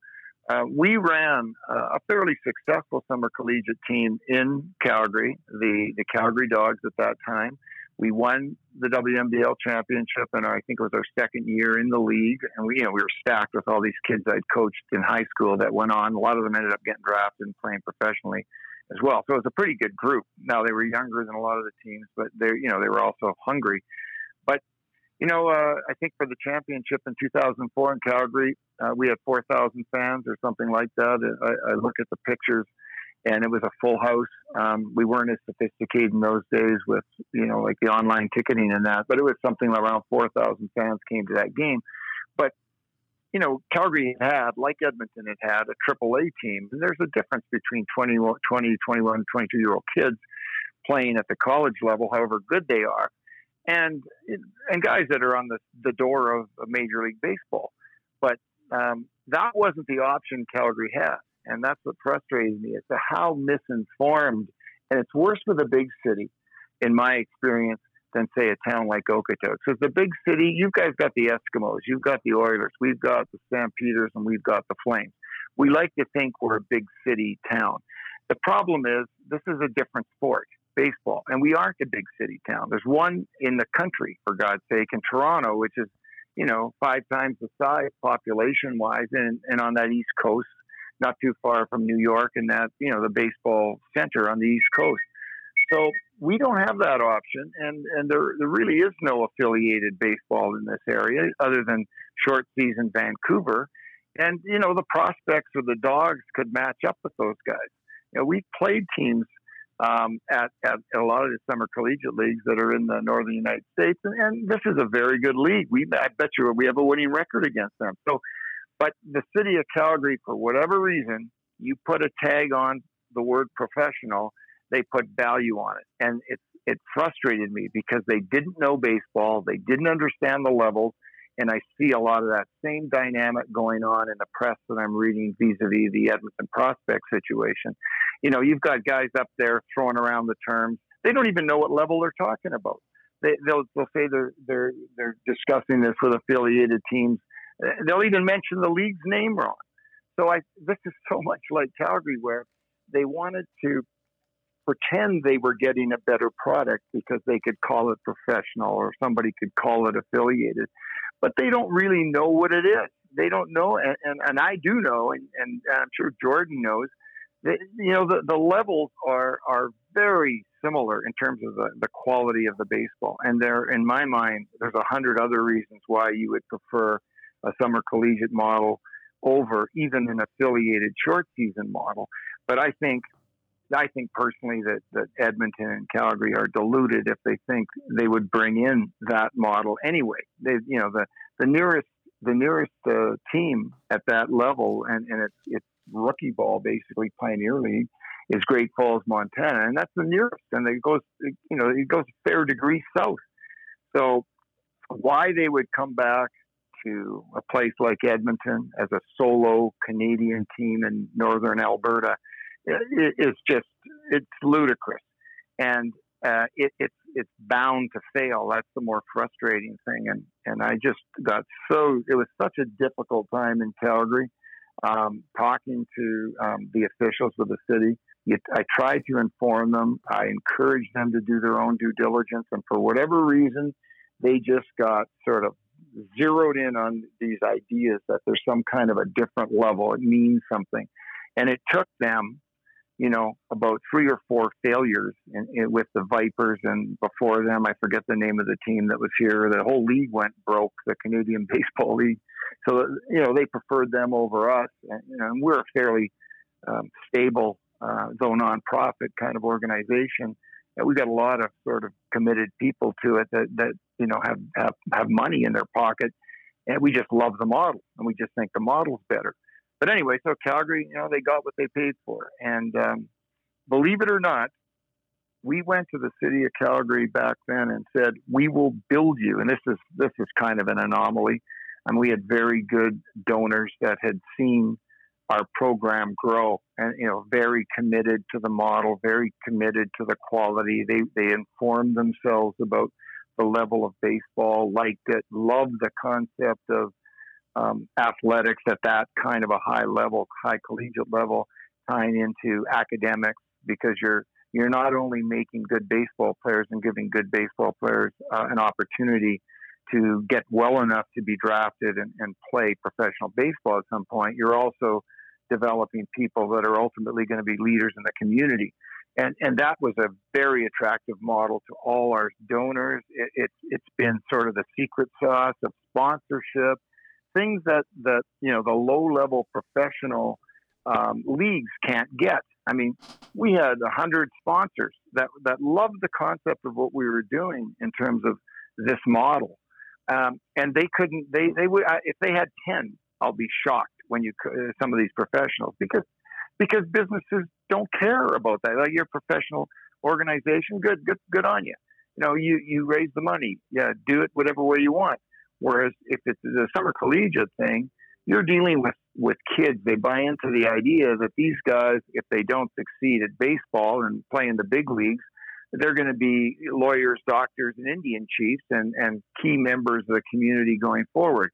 Uh, we ran uh, a fairly successful summer collegiate team in Calgary, the, the Calgary Dogs at that time. We won the W M B L championship, and I think it was our second year in the league. And we, you know, we were stacked with all these kids I'd coached in high school that went on. A lot of them ended up getting drafted and playing professionally as well. So it was a pretty good group. Now, they were younger than a lot of the teams, but they, you know, they were also hungry. But you know, uh, I think for the championship in two thousand four in Calgary, uh, we had four thousand fans or something like that. I, I look at the pictures, and it was a full house. Um, we weren't as sophisticated in those days with, you know, like the online ticketing and that, but it was something around four thousand fans came to that game. But, you know, Calgary had, like Edmonton, it had a triple A team. And there's a difference between twenty, twenty, twenty-one, twenty-two-year-old kids playing at the college level, however good they are, and and guys that are on the, the door of, of Major League Baseball. But um, that wasn't the option Calgary had, and that's what frustrated me. It's how misinformed, and it's worse with a big city, in my experience, than, say, a town like Okotoks. Because the big city, you guys got the Eskimos, you've got the Oilers, we've got the Stampeders, and we've got the Flames. We like to think we're a big city town. The problem is this is a different sport, baseball, and we aren't a big city town. There's one in the country, for God's sake, in Toronto, which is, you know, five times the size population-wise, and, and on that East Coast, not too far from New York, and that, you know, the baseball center on the East Coast. So we don't have that option, and, and there, there really is no affiliated baseball in this area other than short-season Vancouver. And, you know, the prospects of the Dogs could match up with those guys. You know, we played teams Um, at, at a lot of the summer collegiate leagues that are in the northern United States. And, and this is a very good league. We, I bet you we have a winning record against them. So, but the city of Calgary, for whatever reason, you put a tag on the word professional, they put value on it. And it, it frustrated me because they didn't know baseball. They didn't understand the levels. And I see a lot of that same dynamic going on in the press that I'm reading vis-a-vis the Edmonton prospect situation. You know, you've got guys up there throwing around the terms. They don't even know what level they're talking about. They, they'll, they'll say they're, they're, they're discussing this with affiliated teams They'll even mention the league's name wrong. So I, this is so much like Calgary, where they wanted to pretend they were getting a better product because they could call it professional or somebody could call it affiliated, but they don't really know what it is. They don't know. And, and, and I do know, and, and I'm sure Jordan knows that, you know, the, the levels are, are very similar in terms of the, the quality of the baseball. And there, in my mind, there's a hundred other reasons why you would prefer a summer collegiate model over even an affiliated short season model. But I think, I think personally that, that Edmonton and Calgary are deluded if they think they would bring in that model anyway. They, you know, the, the nearest, the nearest uh, team at that level, and, and it's, it's rookie ball, basically Pioneer League, is Great Falls, Montana, and that's the nearest, and it goes, you know, it goes a fair degree south. So why they would come back to a place like Edmonton as a solo Canadian team in northern Alberta, it, it's just, it's ludicrous. And uh, it, it's it's bound to fail. That's the more frustrating thing. And, and I just got so, it was such a difficult time in Calgary, um, talking to um, the officials of the city. It, I tried to inform them. I encouraged them to do their own due diligence. And for whatever reason, they just got sort of zeroed in on these ideas that there's some kind of a different level. It means something. And it took them, you know, about three or four failures in, in, with the Vipers, and before them, I forget the name of the team that was here. The whole league went broke, the Canadian Baseball League. So, you know, they preferred them over us, and, you know, and we're a fairly um, stable, uh, though nonprofit kind of organization. And we got a lot of sort of committed people to it that, that you know, have, have, have money in their pocket, and we just love the model, and we just think the model's better. But anyway, so Calgary, you know, they got what they paid for. And um, believe it or not, we went to the city of Calgary back then and said, we will build you. And this is this is kind of an anomaly. And we had very good donors that had seen our program grow and, you know, very committed to the model, very committed to the quality. They, they informed themselves about the level of baseball, liked it, loved the concept of Um, athletics at that kind of a high level, high collegiate level, tying into academics, because you're you're not only making good baseball players and giving good baseball players uh, an opportunity to get well enough to be drafted and, and play professional baseball at some point, you're also developing people that are ultimately going to be leaders in the community. And and that was a very attractive model to all our donors. It, it, it's been sort of the secret sauce of sponsorship, things that, that, you know, the low-level professional um, leagues can't get. I mean, we had one hundred sponsors that, that loved the concept of what we were doing in terms of this model. Um, and they couldn't, they, they would, if they had ten, I'll be shocked when you, uh, some of these professionals, because, because businesses don't care about that. Like, you're a professional organization, good, good, good on you. You know, you, you raise the money. Yeah. Do it whatever way you want. Whereas if it's the summer collegiate thing, you're dealing with, with kids. They buy into the idea that these guys, if they don't succeed at baseball and play in the big leagues, they're going to be lawyers, doctors, and Indian chiefs and, and key members of the community going forward.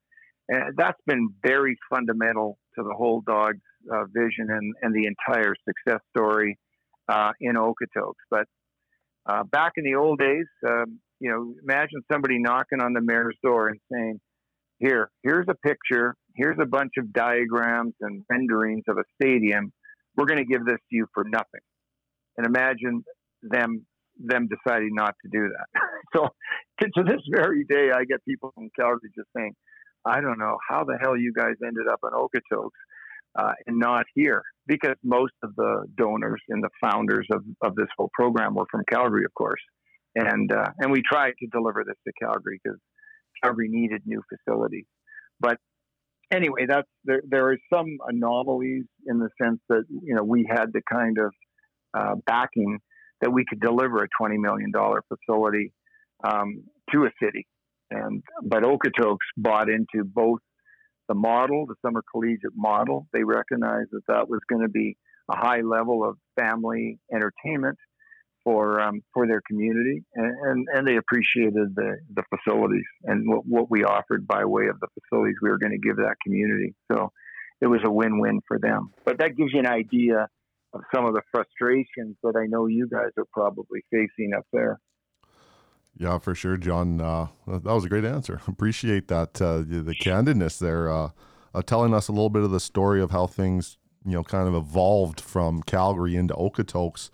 And that's been very fundamental to the whole Dogs uh, vision and, and the entire success story uh, in Okotoks. But uh, back in the old days, um, you know, imagine somebody knocking on the mayor's door and saying, here, here's a picture, here's a bunch of diagrams and renderings of a stadium. We're going to give this to you for nothing. And imagine them them deciding not to do that. So to, to this very day, I get people from Calgary just saying, I don't know how the hell you guys ended up in Okotoks uh, and not here, because most of the donors and the founders of, of this whole program were from Calgary, of course. And uh, and we tried to deliver this to Calgary because Calgary needed new facilities. But anyway, that's there. There are some anomalies in the sense that, you know, we had the kind of uh, backing that we could deliver a twenty million dollars facility um, to a city. And but Okotoks bought into both the model, the summer collegiate model. They recognized that that was going to be a high level of family entertainment. for um, for their community, and, and, and they appreciated the, the facilities and what, what we offered by way of the facilities we were going to give that community. So it was a win-win for them. But that gives you an idea of some of the frustrations that I know you guys are probably facing up there. Yeah, for sure, John. Uh, that was a great answer. Appreciate that, uh, the candidness there, uh, uh, telling us a little bit of the story of how things, you know, kind of evolved from Calgary into Okotoks.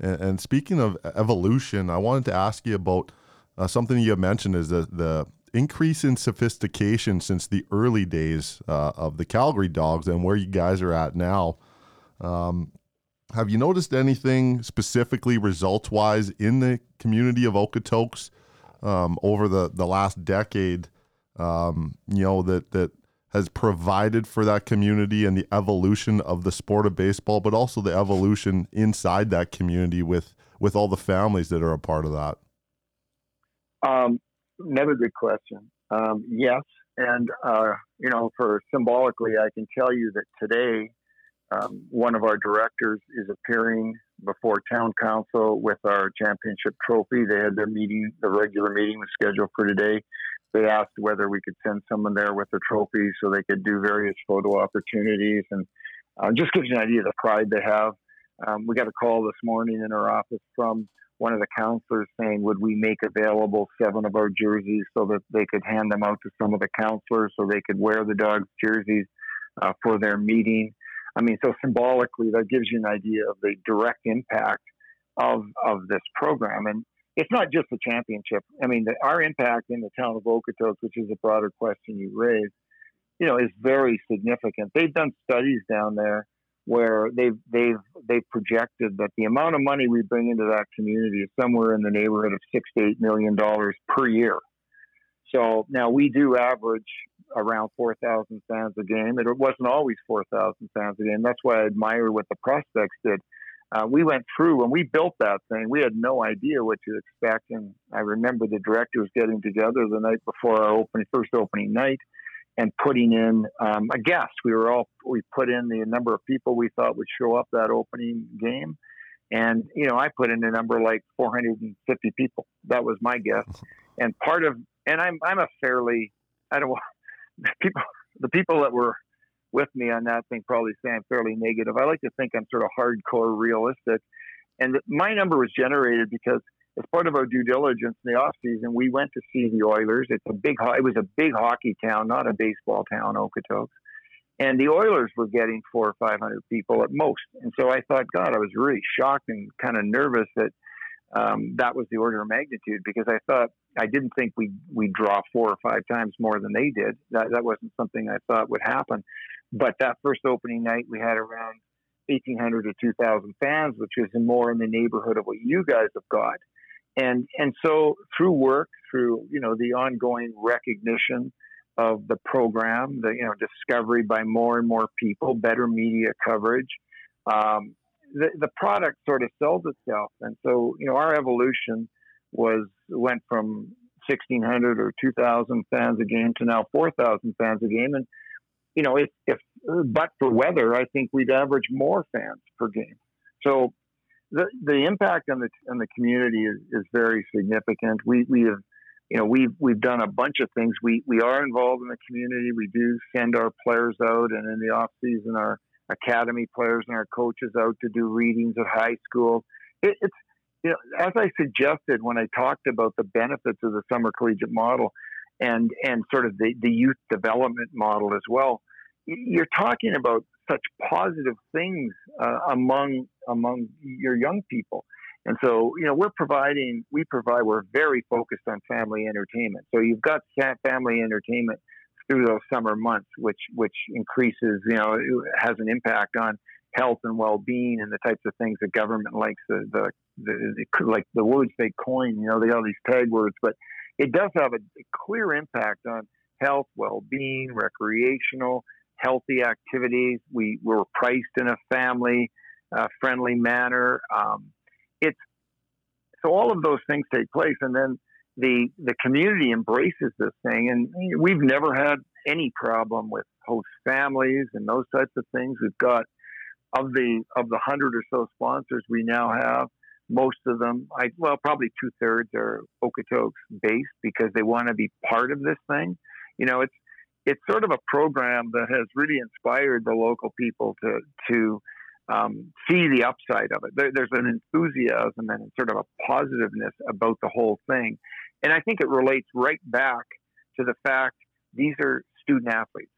And, and speaking of evolution, I wanted to ask you about uh, something you mentioned is the, the increase in sophistication since the early days uh, of the Calgary Dogs and where you guys are at now. Um, have you noticed anything specifically results-wise in the community of Okotoks um, over the, the last decade, um, you know, that, that has provided for that community and the evolution of the sport of baseball, but also the evolution inside that community with, with all the families that are a part of that? Um, another good question. Um, yes. And, uh, you know, for symbolically, I can tell you that today, Um, one of our directors is appearing before town council with our championship trophy. They had their meeting, the regular meeting was scheduled for today. They asked whether we could send someone there with the trophy so they could do various photo opportunities. And uh, just gives you an idea of the pride they have. Um, we got a call this morning in our office from one of the counselors saying, would we make available seven of our jerseys so that they could hand them out to some of the counselors so they could wear the Dogs jerseys uh, for their meeting. I mean, so symbolically, that gives you an idea of the direct impact of of this program. And it's not just the championship. I mean, the, our impact in the town of Okotoks, which is a broader question you raised, you know, is very significant. They've done studies down there where they've, they've, they've projected that the amount of money we bring into that community is somewhere in the neighborhood of six to eight million dollars per year. So now we do average around four thousand fans a game. It wasn't always four thousand fans a game. That's why I admire what the prospects did. Uh, we went through, when we built that thing, we had no idea what to expect. And I remember the directors getting together the night before our opening, first opening night and putting in um, a guest. We were all, we put in the number of people we thought would show up that opening game. And, you know, I put in a number like four hundred fifty people. That was my guess. And part of, and I'm, I'm a fairly, I don't want, People, the people that were with me on that thing probably say I'm fairly negative. I like to think I'm sort of hardcore realistic. And my number was generated because as part of our due diligence in the offseason, we went to see the Oilers. It's a big, it was a big hockey town, not a baseball town, Okotoks. And the Oilers were getting four or five hundred people at most. And so I thought, God, I was really shocked and kind of nervous that Um, that was the order of magnitude because I thought I didn't think we we draw four or five times more than they did. That that wasn't something I thought would happen. But that first opening night, we had around eighteen hundred to two thousand fans, which is more in the neighborhood of what you guys have got. And and so through work, through you know the ongoing recognition of the program, the you know discovery by more and more people, better media coverage. Um, The, the product sort of sells itself. And so, you know, our evolution was went from sixteen hundred or two thousand fans a game to now four thousand fans a game. And, you know, if, if but for weather, I think we'd average more fans per game. So the the impact on the on the community is, is very significant. We we have, you know, we've, we've done a bunch of things. We, we are involved in the community. We do send our players out, and in the off season, our academy players and our coaches out to do readings at high school. It, it's, you know, as I suggested when I talked about the benefits of the summer collegiate model and, and sort of the, the youth development model as well, you're talking about such positive things uh, among, among your young people. And so, you know, we're providing, we provide, we're very focused on family entertainment. So you've got family entertainment through those summer months, which which increases, you know, it has an impact on health and well-being and the types of things the government likes, the, the, the, the like the words they coin, you know, they all these tag words, but it does have a clear impact on health, well-being, recreational, healthy activities. We were priced in a family-friendly uh, manner. Um, it's so all of those things take place, and then the the community embraces this thing, and we've never had any problem with host families and those types of things. We've got of the of the hundred or so sponsors we now have, Most of them, I well, probably two thirds are Okotoks based because they want to be part of this thing. You know, it's it's sort of a program that has really inspired the local people to to um, see the upside of it. There, there's an enthusiasm and sort of a positiveness about the whole thing, and I think it relates right back to the fact these are student athletes,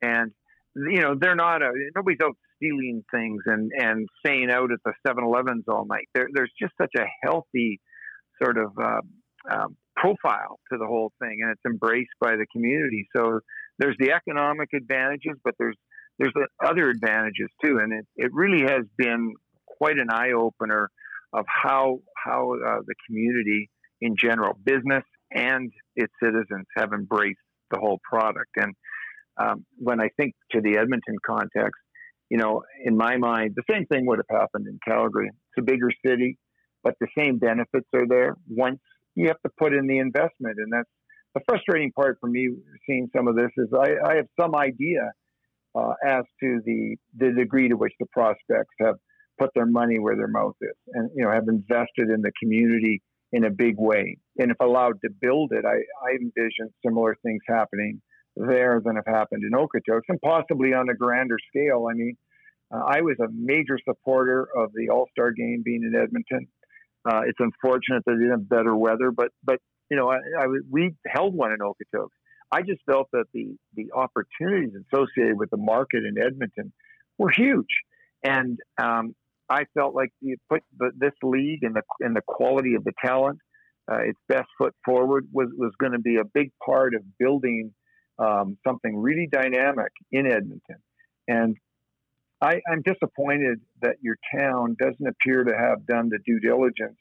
and you know they're not a nobody's out stealing things and, and staying out at the seven elevens all night. There, there's just such a healthy sort of uh, uh, profile to the whole thing, and it's embraced by the community. So there's the economic advantages, but there's there's the other advantages too, and it, it really has been quite an eye-opener of how, how uh, the community in general, business and its citizens, have embraced the whole product. And um, when I think to the Edmonton context, you know, in my mind, the same thing would have happened in Calgary. It's a bigger city, but the same benefits are there once you have to put in the investment. And that's the frustrating part for me seeing some of this is I, I have some idea uh, as to the, the degree to which the prospects have put their money where their mouth is and, you know, have invested in the community in a big way. And if allowed to build it, I, I envision similar things happening there than have happened in Okotoks, and possibly on a grander scale. I mean, uh, I was a major supporter of the All-Star Game being in Edmonton. Uh, it's unfortunate that they didn't have better weather, but but you know, I, I we held one in Okotoks. I just felt that the the opportunities associated with the market in Edmonton were huge, and um, I felt like you put the, this league and the and the quality of the talent, uh, its best foot forward, was was going to be a big part of building Um, something really dynamic in Edmonton. And I, I'm disappointed that your town doesn't appear to have done the due diligence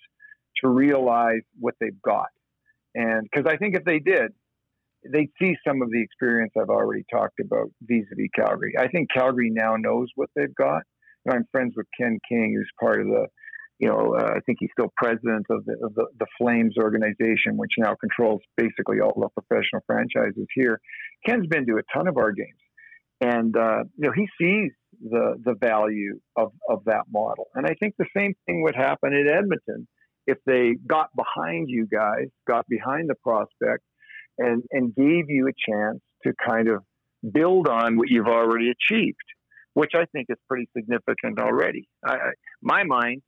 to realize what they've got. And because I think if they did, they'd see some of the experience I've already talked about vis-a-vis Calgary. I think Calgary now knows what they've got. And I'm friends with Ken King, who's part of the, you know, uh, I think he's still president of the, of the the Flames organization, which now controls basically all the professional franchises here. Ken's been to a ton of our games, and uh, you know, he sees the the value of, of that model. And I think the same thing would happen in Edmonton if they got behind you guys, got behind the prospect, and and gave you a chance to kind of build on what you've already achieved, which I think is pretty significant already. I, I, my mind.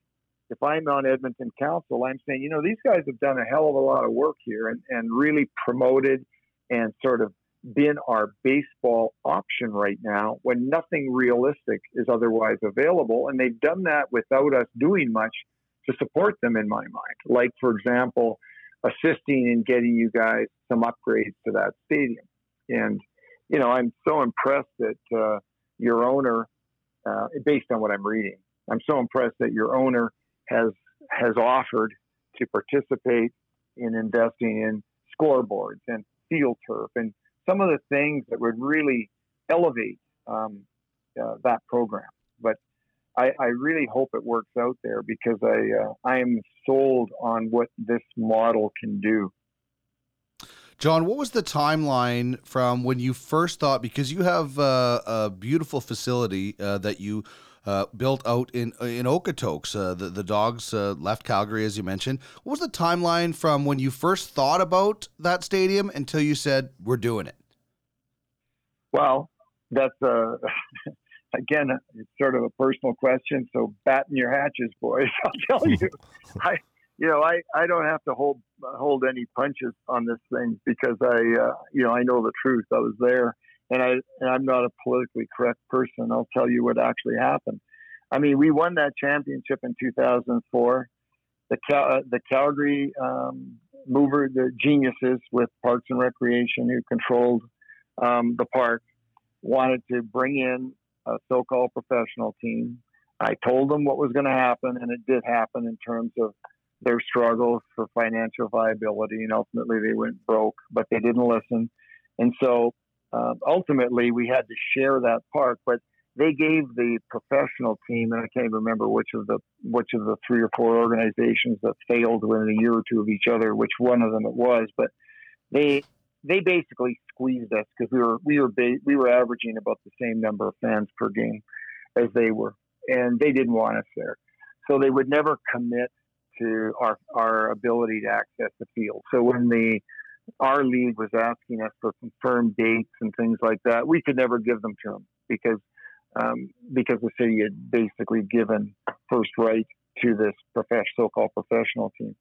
If I'm on Edmonton Council, I'm saying, you know, these guys have done a hell of a lot of work here and, and really promoted and sort of been our baseball option right now when nothing realistic is otherwise available. And they've done that without us doing much to support them in my mind. Like, for example, assisting in getting you guys some upgrades to that stadium. And, you know, I'm so impressed that uh, your owner, uh, based on what I'm reading, I'm so impressed that your owner has has offered to participate in investing in scoreboards and field turf and some of the things that would really elevate um, uh, that program. But I, I really hope it works out there because I uh, I am sold on what this model can do. John, what was the timeline from when you first thought, because you have uh, a beautiful facility uh, that you Uh, built out in in Okotoks. Uh, the, the Dogs uh, left Calgary, as you mentioned. What was the timeline from when you first thought about that stadium until you said, we're doing it? Well, that's, uh, again, it's sort of a personal question, so batten your hatches, boys. I'll tell you. I, you know, I, I don't have to hold hold any punches on this thing because I, uh, you know, I know the truth. I was there. And, I, and I'm not a politically correct person. I'll tell you what actually happened. I mean, we won that championship in two thousand four. The Cal- the Calgary um, mover, the geniuses with Parks and Recreation, who controlled um, the park, wanted to bring in a so-called professional team. I told them what was going to happen, and it did happen in terms of their struggles for financial viability, and ultimately they went broke, but they didn't listen. And so Uh, ultimately, we had to share that park, but they gave the professional team, and I can't even remember which of the which of the three or four organizations that failed within a year or two of each other, which one of them it was. But they they basically squeezed us because we were we were ba- we were averaging about the same number of fans per game as they were, and they didn't want us there, so they would never commit to our our ability to access the field. So when the our league was asking us for confirmed dates and things like that, we could never give them to them because um, because the city had basically given first right to this profession, so-called professional team.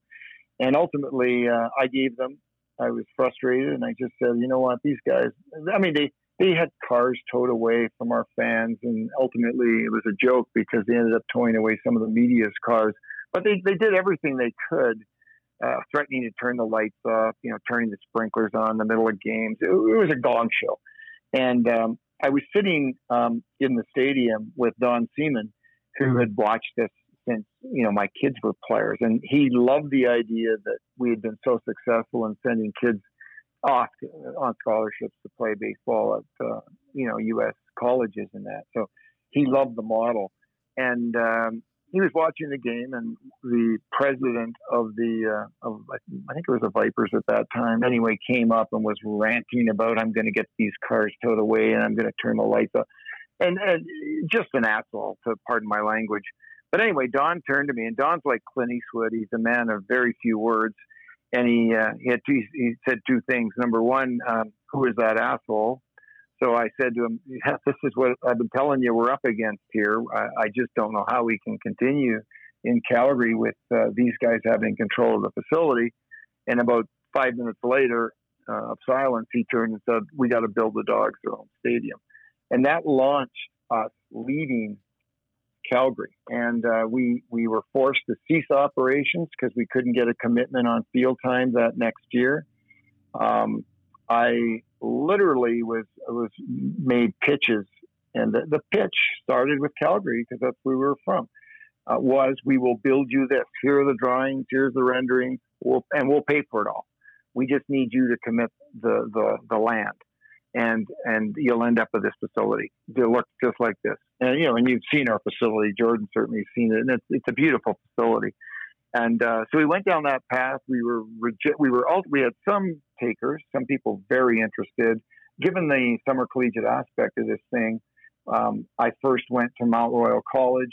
And ultimately, uh, I gave them. I was frustrated, and I just said, you know what, these guys, I mean, they, they had cars towed away from our fans, and ultimately it was a joke because they ended up towing away some of the media's cars. But they, they did everything they could, uh, threatening to turn the lights off, you know, turning the sprinklers on in the middle of games. It, it was a gong show. And um, I was sitting um, in the stadium with Don Seaman, who had watched this since, you know, my kids were players. And he loved the idea that we had been so successful in sending kids off on scholarships to play baseball at, uh, you know, U S colleges and that. So he loved the model. And um, he was watching the game, and the president of the, uh, of, I think it was the Vipers at that time, anyway, came up and was ranting about, I'm going to get these cars towed away and I'm going to turn the lights off. And, and just an asshole, to pardon my language. But anyway, Don turned to me, and Don's like Clint Eastwood. He's a man of very few words, and he uh, he, had two, he said two things. Number one, um, who is that asshole? So I said to him, yeah, this is what I've been telling you we're up against here. I, I just don't know how we can continue in Calgary with uh, these guys having control of the facility. And about five minutes later uh, of silence, he turned and said, we got to build the Dogs their own stadium. And that launched us leading Calgary, and uh, we we were forced to cease operations because we couldn't get a commitment on field time that next year. Um, I literally was was made pitches, and the, the pitch started with Calgary because that's where we were from. Uh, was we will build you this? Here are the drawings. Here's the rendering, we'll, and we'll pay for it all. We just need you to commit the the, the land. And and you'll end up with this facility. It looks just like this, and you know, and you've seen our facility. Jordan certainly has seen it, and it's, it's a beautiful facility. And uh, so we went down that path. We were rege- we were all, we had some takers, some people very interested. Given the summer collegiate aspect of this thing, um, I first went to Mount Royal College,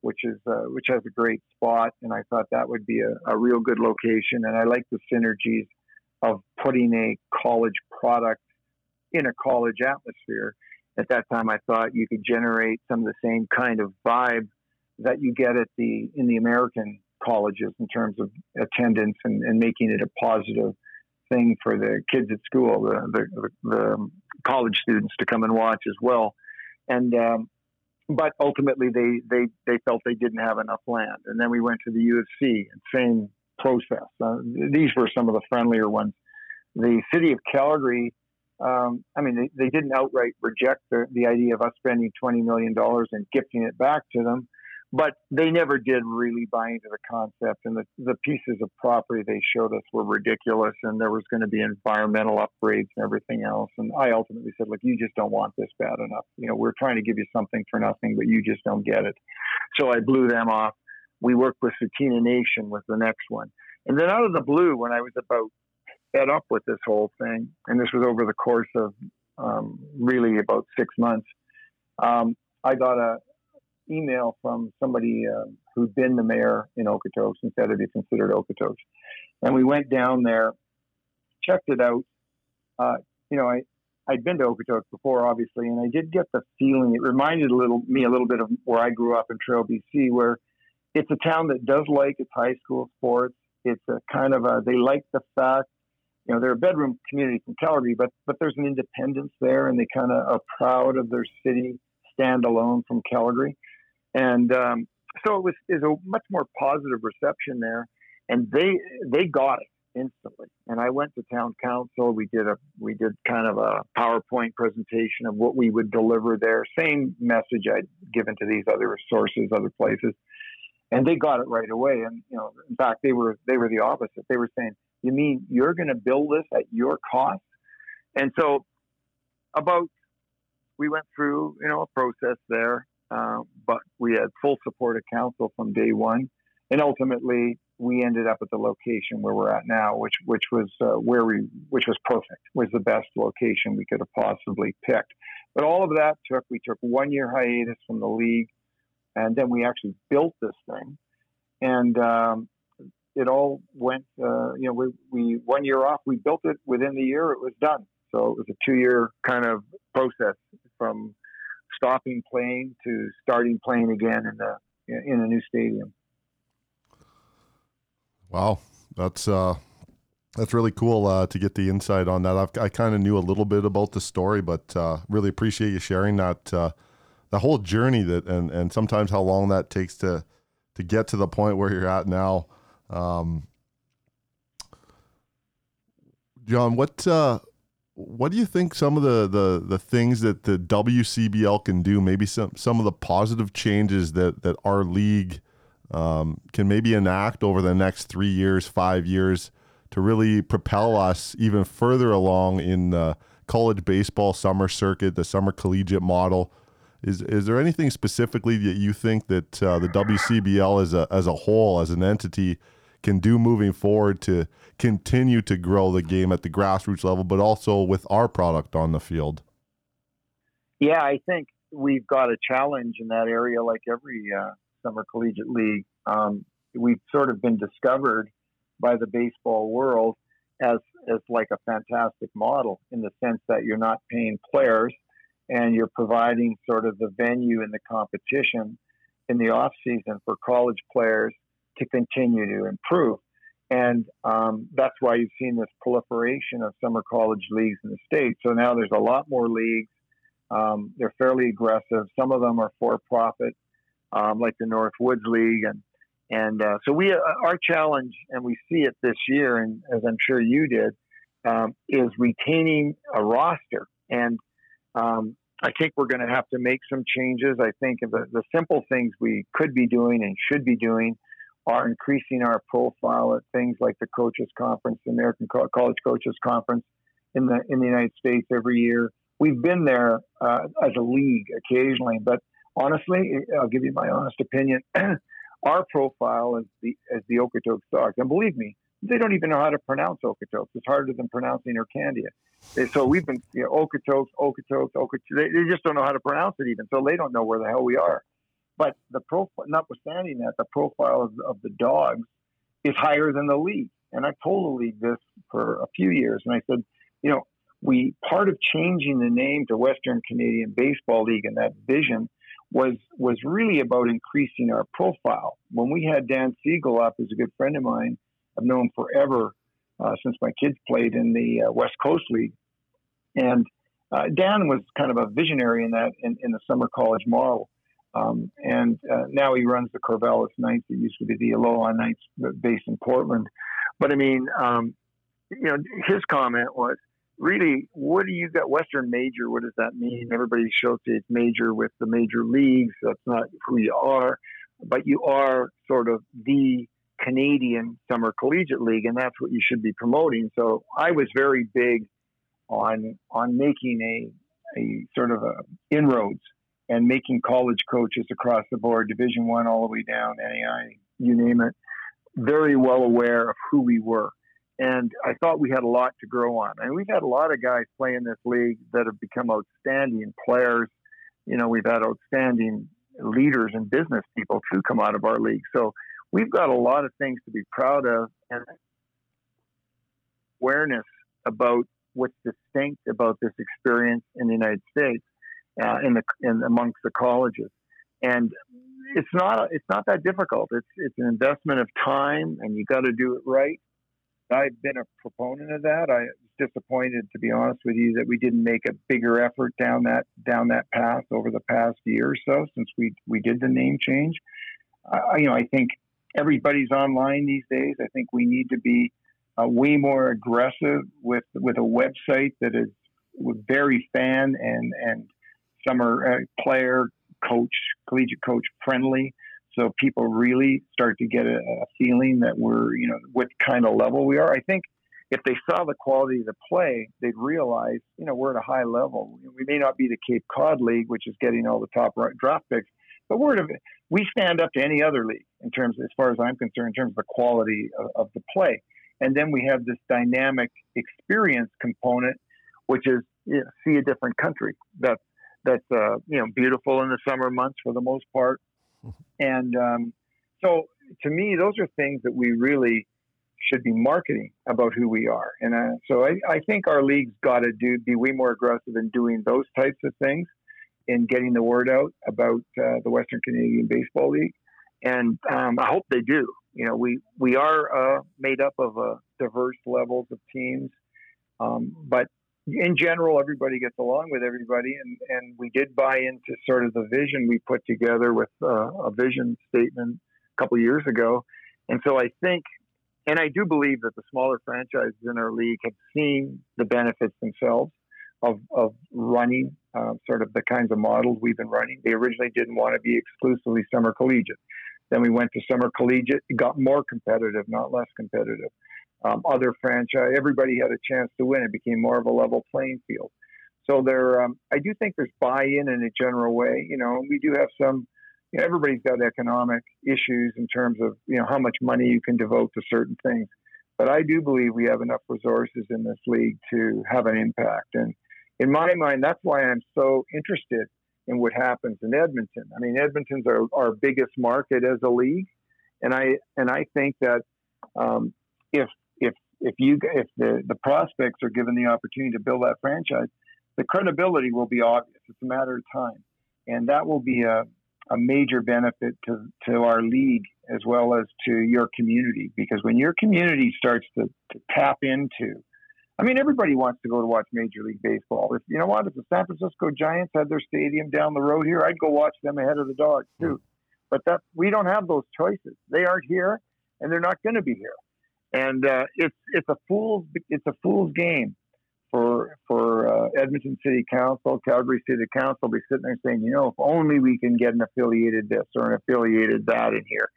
which is uh, which has a great spot, and I thought that would be a, a real good location. And I like the synergies of putting a college product in a college atmosphere. At that time, I thought you could generate some of the same kind of vibe that you get at the in the American colleges in terms of attendance and, and making it a positive thing for the kids at school, the the, the college students to come and watch as well. And um, but ultimately, they, they they felt they didn't have enough land. And then we went to the U of C, same process. Uh, these were some of the friendlier ones. The city of Calgary. Um, I mean, they, they didn't outright reject the, the idea of us spending twenty million dollars and gifting it back to them, but they never did really buy into the concept. And the, the pieces of property they showed us were ridiculous, and there was going to be environmental upgrades and everything else. And I ultimately said, look, you just don't want this bad enough. You know, we're trying to give you something for nothing, but you just don't get it. So I blew them off. We worked with Satina Nation with the next one. And then out of the blue, when I was about fed up with this whole thing, and this was over the course of um, really about six months. Um, I got a email from somebody uh, who'd been the mayor in Okotoks and said it'd be considered Okotoks, and we went down there, checked it out. Uh, you know, I I'd been to Okotoks before, obviously, and I did get the feeling it reminded a little me a little bit of where I grew up in Trail, B C, where it's a town that does like its high school sports. It's a kind of a they like the fact. You know, they're a bedroom community from Calgary, but but there's an independence there, and they kind of are proud of their city, stand alone from Calgary. And um, so it was is a much more positive reception there, and they they got it instantly. And I went to town council. We did a we did kind of a PowerPoint presentation of what we would deliver there. Same message I'd given to these other sources, other places, and they got it right away. And you know, in fact, they were they were the opposite. They were saying, you mean you're going to build this at your cost? And so about, we went through, you know, a process there, uh, but we had full support of council from day one. And ultimately we ended up at the location where we're at now, which, which was uh, where we, which was perfect, was the best location we could have possibly picked. But all of that took, we took one year hiatus from the league, and then we actually built this thing. And, um, it all went, uh, you know, we, we, one year off, we built it within the year, it was done. So it was a two year kind of process from stopping playing to starting playing again in the, in a new stadium. Wow. That's, uh, that's really cool uh, to get the insight on that. I've, I kind of knew a little bit about the story, but uh, really appreciate you sharing that, uh, the whole journey that, and, and sometimes how long that takes to, to get to the point where you're at now. Um, John, what, uh, what do you think some of the, the, the things that the W C B L can do, maybe some, some of the positive changes that, that our league um, can maybe enact over the next three years, five years, to really propel us even further along in the college baseball summer circuit, the summer collegiate model? Is is there anything specifically that you think that uh, the W C B L as a as a whole, as an entity, can do moving forward to continue to grow the game at the grassroots level, but also with our product on the field? Yeah, I think we've got a challenge in that area, like every uh, summer collegiate league. Um, we've sort of been discovered by the baseball world as as like a fantastic model, in the sense that you're not paying players and you're providing sort of the venue and the competition in the off season for college players to continue to improve. And um, that's why you've seen this proliferation of summer college leagues in the state. So now there's a lot more leagues. Um, they're fairly aggressive. Some of them are for profit, um, like the Northwoods League, and And uh, so we, uh, our challenge, and we see it this year, and as I'm sure you did, um, is retaining a roster. And um, I think we're going to have to make some changes. I think the, the simple things we could be doing and should be doing are increasing our profile at things like the Coaches Conference, the American Co- College Coaches Conference in the in the United States every year. We've been there uh, as a league occasionally, but honestly, I'll give you my honest opinion. Our profile as the as the Okotoks Dogs, and believe me, they don't even know how to pronounce Okotoks. It's harder than pronouncing Ircandia. So we've been you know, Okotoks, Okotoks, Okotoks. They, they just don't know how to pronounce it even. So they don't know where the hell we are. But the profile, notwithstanding that, the profile of, of the Dogs is higher than the league. And I've told the league this for a few years, and I said, you know, we part of changing the name to Western Canadian Baseball League and that vision was was really about increasing our profile. When we had Dan Siegel up, who's a good friend of mine, I've known forever uh, since my kids played in the uh, West Coast League. And uh, Dan was kind of a visionary in that, in, in the summer college model. Um, and uh, now he runs the Corvallis Knights. It used to be the Iloa Knights based in Portland. But I mean, um, you know, his comment was, really, what do you got? Western major, what does that mean? Everybody associates major with the major leagues. That's not who you are, but you are sort of the Canadian Summer Collegiate League, and that's what you should be promoting. So I was very big on on making a a sort of a inroads and making college coaches across the board, Division One all the way down, N A I, you name it, very well aware of who we were. And I thought we had a lot to grow on. And we've had a lot of guys play in this league that have become outstanding players. You know, we've had outstanding leaders and business people too come out of our league. So we've got a lot of things to be proud of, and awareness about what's distinct about this experience in the United States, uh, in the in amongst the colleges. And it's not it's not that difficult. It's it's an investment of time, and you got to do it right. I've been a proponent of that. I was disappointed, to be honest with you, that we didn't make a bigger effort down that down that path over the past year or so since we, we did the name change. Uh, you know, I think everybody's online these days. I think we need to be uh, way more aggressive with with a website that is very fan and and summer uh, player, coach, collegiate coach friendly. So people really start to get a, a feeling that we're, you know, what kind of level we are. I think if they saw the quality of the play, they'd realize, you know, we're at a high level. We may not be the Cape Cod League, which is getting all the top draft picks, but we're at a, we stand up to any other league in terms, as far as I'm concerned, in terms of the quality of, of the play. And then we have this dynamic experience component, which is, you know, see a different country. That's that's uh, you know, beautiful in the summer months for the most part. And um, so to me, those are things that we really should be marketing about who we are. And uh, so I, I think our league's got to do be way more aggressive in doing those types of things and getting the word out about uh, the Western Canadian Baseball League. And um, I hope they do. You know, we, we are uh, made up of uh, diverse levels of teams. Um, but in general, everybody gets along with everybody. And, and we did buy into sort of the vision we put together with uh, a vision statement a couple of years ago. And so I think, and I do believe that the smaller franchises in our league have seen the benefits themselves of, of running uh, sort of the kinds of models we've been running. They originally didn't want to be exclusively summer collegiate. Then we went to summer collegiate. It got more competitive, not less competitive. Um, other franchise, everybody had a chance to win. It became more of a level playing field. So there, um, I do think there's buy-in in a general way. You know, we do have some. You know, everybody's got economic issues in terms of you know how much money you can devote to certain things. But I do believe we have enough resources in this league to have an impact. And in my mind, that's why I'm so interested in what happens in Edmonton. I mean, Edmonton's our, our biggest market as a league, and I and I think that um, if if if you if the, the prospects are given the opportunity to build that franchise, the credibility will be obvious. It's a matter of time, and that will be a a major benefit to, to our league as well as to your community. Because when your community starts to, to tap into, I mean, everybody wants to go to watch Major League Baseball. If, you know what, if the San Francisco Giants had their stadium down the road here, I'd go watch them ahead of the Dogs too. But that we don't have those choices. They aren't here and they're not going to be here. And uh, it's, it's a fool's, it's a fool's game for, for uh, Edmonton City Council, Calgary City Council, be sitting there saying, you know, if only we can get an affiliated this or an affiliated that in here.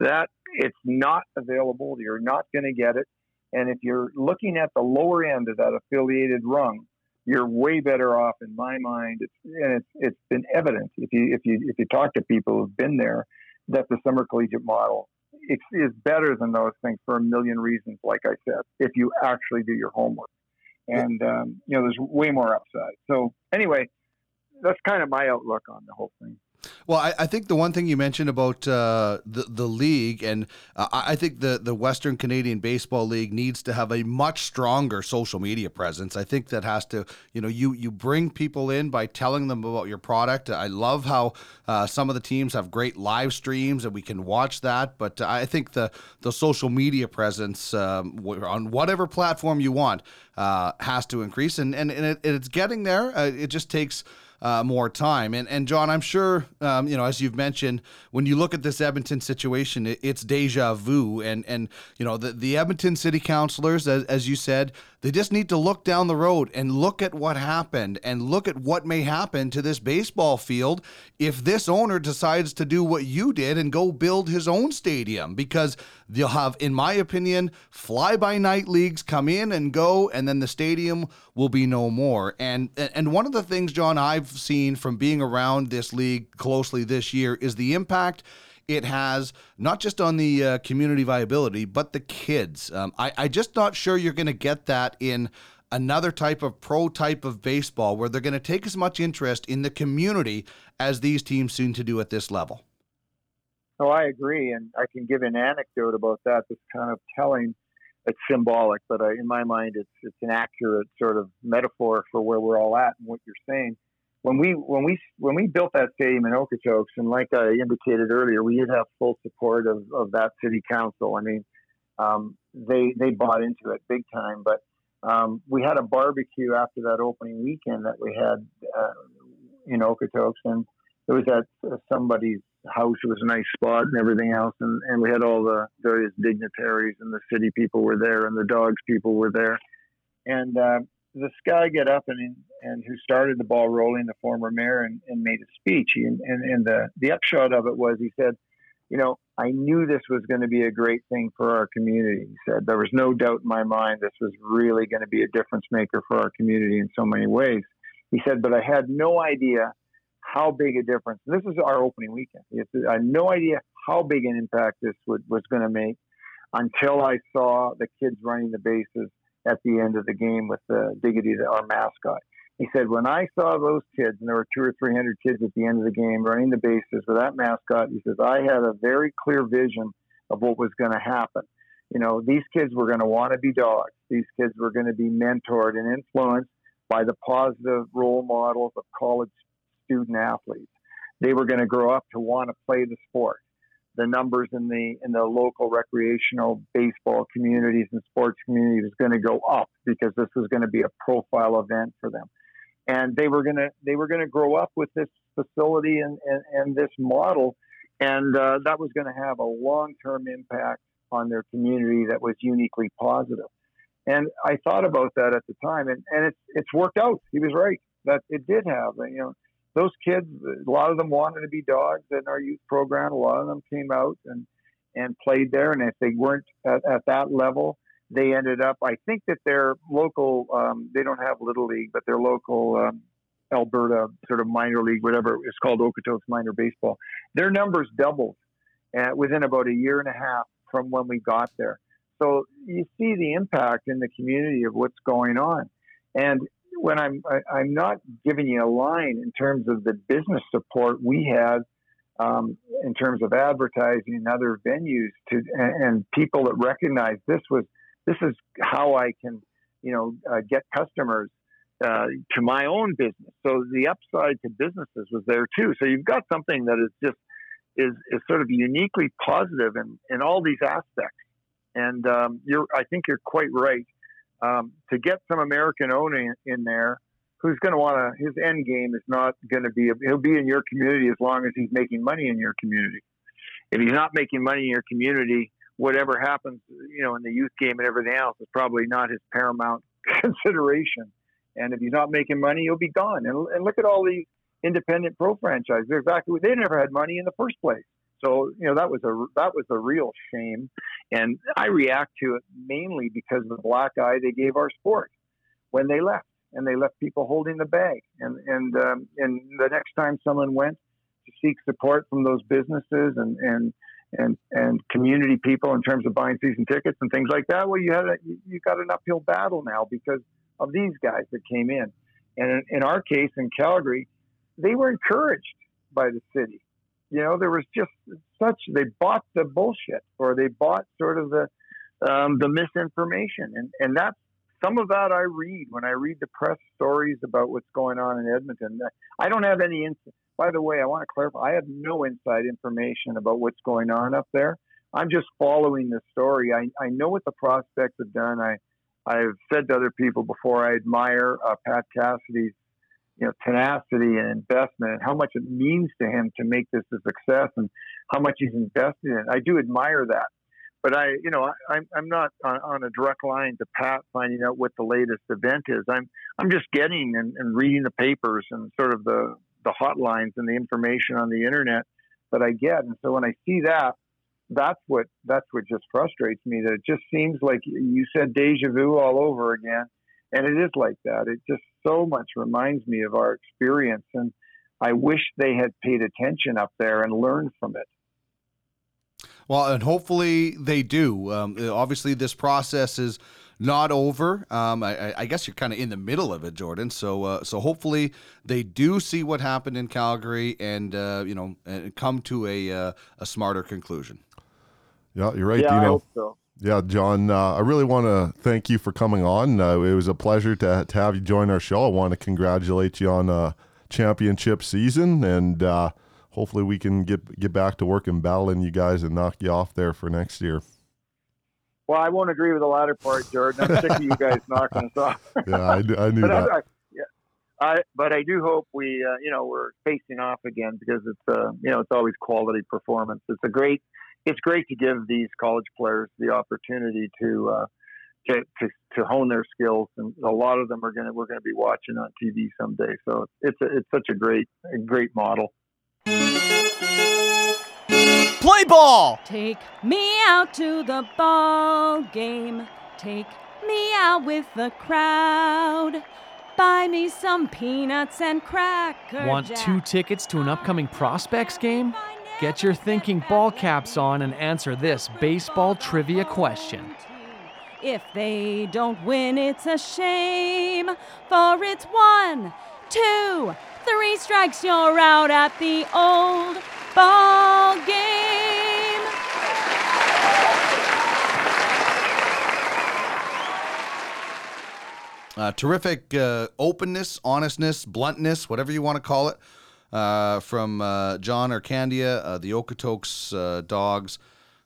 That it's not available. You're not going to get it. And if you're looking at the lower end of that affiliated rung, you're way better off in my mind. It's, and it's, it's been evident if you, if you, if you talk to people who've been there, that the summer collegiate model is, is better than those things for a million reasons. Like I said, if you actually do your homework. And, um, you know, there's way more upside. So anyway, that's kind of my outlook on the whole thing. Well, I, I think the one thing you mentioned about uh, the, the league, and uh, I think the, the Western Canadian Baseball League needs to have a much stronger social media presence. I think that has to, you know, you, you bring people in by telling them about your product. I love how uh, some of the teams have great live streams and we can watch that. But I think the, the social media presence um, on whatever platform you want uh, has to increase. And, and, and it, it's getting there. Uh, it just takes... Uh, more time. And, and John, I'm sure, um, you know, as you've mentioned, when you look at this Edmonton situation, it, it's deja vu. And, and you know, the, the Edmonton city councilors, as, as you said, they just need to look down the road and look at what happened and look at what may happen to this baseball field if this owner decides to do what you did and go build his own stadium. Because you'll have, in my opinion, fly-by-night leagues come in and go, and then the stadium will be no more. And, and one of the things, John, I've seen from being around this league closely this year is the impact it has not just on the uh, community viability, but the kids. Um, I, I just not sure you're going to get that in another type of pro type of baseball where they're going to take as much interest in the community as these teams seem to do at this level. Oh, I agree. And I can give an anecdote about that. That's kind of telling. It's symbolic, but I, in my mind, it's, it's an accurate sort of metaphor for where we're all at and what you're saying. When we when we when we built that stadium in Okotoks, and like I indicated earlier, we did have full support of, of that city council. I mean, um, they they bought into it big time. But um, we had a barbecue after that opening weekend that we had uh, in Okotoks, and it was at somebody's house. It was a nice spot and everything else, and, and we had all the various dignitaries and the city people were there, and the Dogs people were there, and. Uh, This guy got up and and who started the ball rolling, the former mayor, and, and made a speech. He, and and the, the upshot of it was he said, you know, I knew this was going to be a great thing for our community. He said, there was no doubt in my mind this was really going to be a difference maker for our community in so many ways. He said, but I had no idea how big a difference. This is our opening weekend. I had no idea how big an impact this would, was going to make until I saw the kids running the bases at the end of the game with the Diggity, our mascot. He said, when I saw those kids, and there were two or three hundred kids at the end of the game running the bases with that mascot, he says, I had a very clear vision of what was going to happen. You know, these kids were going to want to be dogs. These kids were going to be mentored and influenced by the positive role models of college student athletes. They were going to grow up to want to play the sport. The numbers in the in the local recreational baseball communities and sports communities is going to go up because this was going to be a profile event for them. And they were going to they were going to grow up with this facility and, and, and this model. And uh, that was going to have a long-term impact on their community that was uniquely positive. And I thought about that at the time, and, and it's it's worked out. He was right that it did have, you know, those kids, a lot of them wanted to be dogs in our youth program. A lot of them came out and, and played there. And if they weren't at, at that level, they ended up, I think that their local, um, they don't have Little League, but their local um, Alberta sort of minor league, whatever it's called, Okotoks Minor Baseball, their numbers doubled uh, within about a year and a half from when we got there. So you see the impact in the community of what's going on. And when I'm, I, I'm not giving you a line in terms of the business support we had um, in terms of advertising and other venues to, and, and people that recognize this was, this is how I can, you know, uh, get customers uh, to my own business. So the upside to businesses was there too. So you've got something that is just, is, is sort of uniquely positive in, in all these aspects. And um, you're, I think you're quite right. Um, to get some American owner in there, who's going to want to, his end game is not going to be, he'll be in your community as long as he's making money in your community. If he's not making money in your community, whatever happens, you know, in the youth game and everything else is probably not his paramount consideration. And if he's not making money, he'll be gone. And, and look at all these independent pro franchises. They're exactly, they never had money in the first place. So, you know, that was a that was a real shame. And I react to it mainly because of the black eye they gave our sport when they left. And they left people holding the bag. And and um, and the next time someone went to seek support from those businesses and, and and and community people in terms of buying season tickets and things like that, well, you had a, you got an uphill battle now because of these guys that came in. And in, in our case in Calgary, they were encouraged by the city. You know, there was just such, they bought the bullshit or they bought sort of the um, the misinformation. And, and that's, some of that I read when I read the press stories about what's going on in Edmonton. I don't have any, ins- by the way, I want to clarify, I have no inside information about what's going on up there. I'm just following the story. I, I know what the prospects have done. I, I've said to other people before, I admire uh, Pat Cassidy's, you know, tenacity and investment and how much it means to him to make this a success and how much he's invested in it. I do admire that, but I, you know, I, I'm, I'm not on, on a direct line to Pat finding out what the latest event is. I'm, I'm just getting and, and reading the papers and sort of the, the hotlines and the information on the internet that I get. And so when I see that, that's what, that's what just frustrates me, that it just seems like you said deja vu all over again. And it is like that. It just so much reminds me of our experience. And I wish they had paid attention up there and learned from it. Well, and hopefully they do. Um, obviously, this process is not over. Um, I, I guess you're kind of in the middle of it, Jordan. So, uh, so hopefully they do see what happened in Calgary and uh, you know, and come to a uh, a smarter conclusion. Yeah, you're right. Yeah, Dino. I hope so. Yeah, John, uh, I really want to thank you for coming on. Uh, it was a pleasure to, to have you join our show. I want to congratulate you on a championship season, and uh, hopefully we can get get back to work and battling you guys and knock you off there for next year. Well, I won't agree with the latter part, Jordan. I'm sick of you guys knocking us off. Yeah, I, I knew but that. I, I, yeah, I, but I do hope we, uh, you know, we're facing off again because it's, uh, you know, it's always quality performance. It's a great. It's great to give these college players the opportunity to, uh, to to to hone their skills, and a lot of them are going to we're going to be watching on T V someday. So it's a, it's such a great a great model. Play ball. Take me out to the ball game. Take me out with the crowd. Buy me some peanuts and crackers. Want two tickets to an upcoming prospects game? Get your thinking ball caps on and answer this baseball trivia question. If they don't win, it's a shame, for it's one, two, three strikes, you're out at the old ball game. Uh, terrific uh, openness, honestness, bluntness, whatever you want to call it, uh, from uh, John Ircandia, uh, the Okotoks uh, Dogs.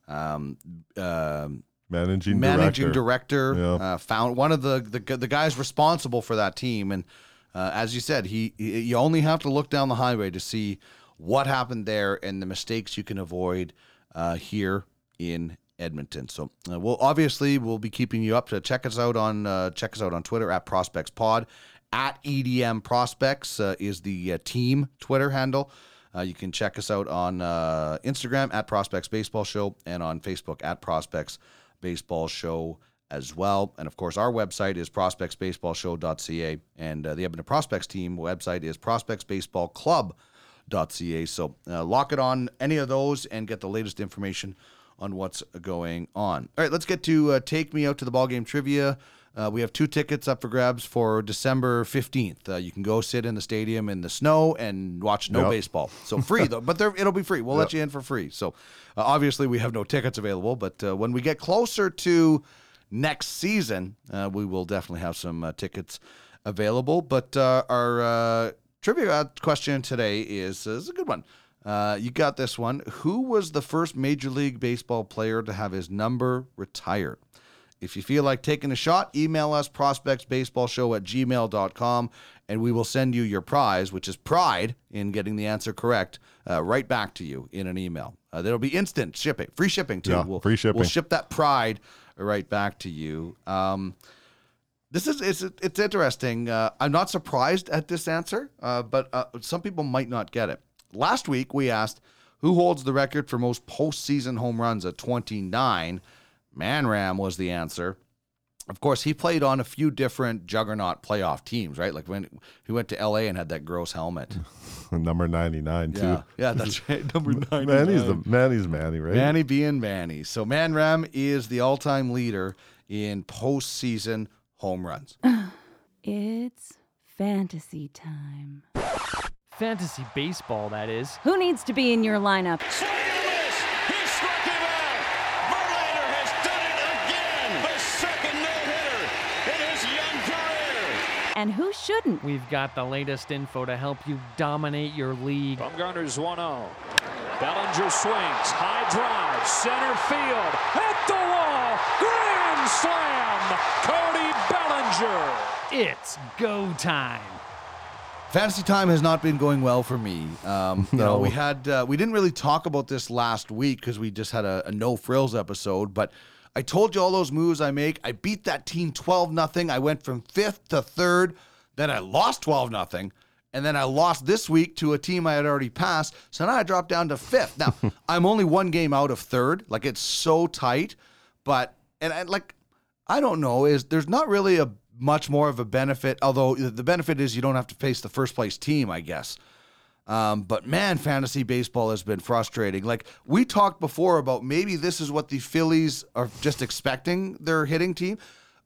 Um, uh, managing director. Managing director. Yeah. Uh, found one of the, the the guys responsible for that team. And uh, as you said, he, he you only have to look down the highway to see what happened there and the mistakes you can avoid uh, here in Edmonton. So uh, we'll obviously we'll be keeping you up to check us out on uh, check us out on Twitter at Prospects Pod, at E D M Prospects uh, is the uh, team Twitter handle. Uh, you can check us out on uh, Instagram at Prospects Baseball Show and on Facebook at Prospects Baseball Show as well. And of course, our website is prospects baseball show dot c a, and uh, the Edmonton Prospects team website is prospects baseball club dot c a. So uh, lock it on any of those and get the latest information on what's going on. All right, let's get to uh, Take Me Out to the Ballgame Trivia. Uh, we have two tickets up for grabs for December fifteenth. Uh, you can go sit in the stadium in the snow and watch no yep. baseball. So free, though, but it'll be free. We'll yep. let you in for free. So uh, obviously we have no tickets available, but uh, when we get closer to next season, uh, we will definitely have some uh, tickets available. But uh, our uh, trivia question today is, is a good one. Uh, you got this one. Who was the first Major League Baseball player to have his number retired? If you feel like taking a shot, email us prospects baseball show at gmail dot com, and we will send you your prize, which is pride in getting the answer correct, uh, right back to you in an email. Uh, there'll be instant shipping, free shipping too. Yeah, we'll, free shipping. We'll ship that pride right back to you. Um, this is it's it's interesting. Uh, I'm not surprised at this answer, uh, but uh, some people might not get it. Last week we asked who holds the record for most postseason home runs at twenty-nine. Manram was the answer. Of course, he played on a few different juggernaut playoff teams, right? Like when he went to L A and had that gross helmet. Number ninety-nine, too. Yeah, yeah, that's right. Number ninety-nine. Manny's, the, Manny's Manny, right? Manny being Manny. So Manram is the all-time leader in postseason home runs. It's fantasy time. Fantasy baseball, that is. Who needs to be in your lineup? And who shouldn't? We've got the latest info to help you dominate your league. Bumgarner's one oh. Bellinger swings. High drive. Center field. At the wall. Grand slam. Cody Bellinger. It's go time. Fantasy time has not been going well for me. Um, no. You know, we had uh, we didn't really talk about this last week because we just had a, a no frills episode, but I told you all those moves I make. I beat that team twelve nothing. I went from fifth to third. Then I lost twelve nothing. And then I lost this week to a team I had already passed. So now I dropped down to fifth. Now, I'm only one game out of third. Like, it's so tight. But, and I, like, I don't know. Is There's not really a much more of a benefit. Although, the benefit is you don't have to face the first place team, I guess. Um, but man, fantasy baseball has been frustrating. Like we talked before about maybe this is what the Phillies are just expecting their hitting team.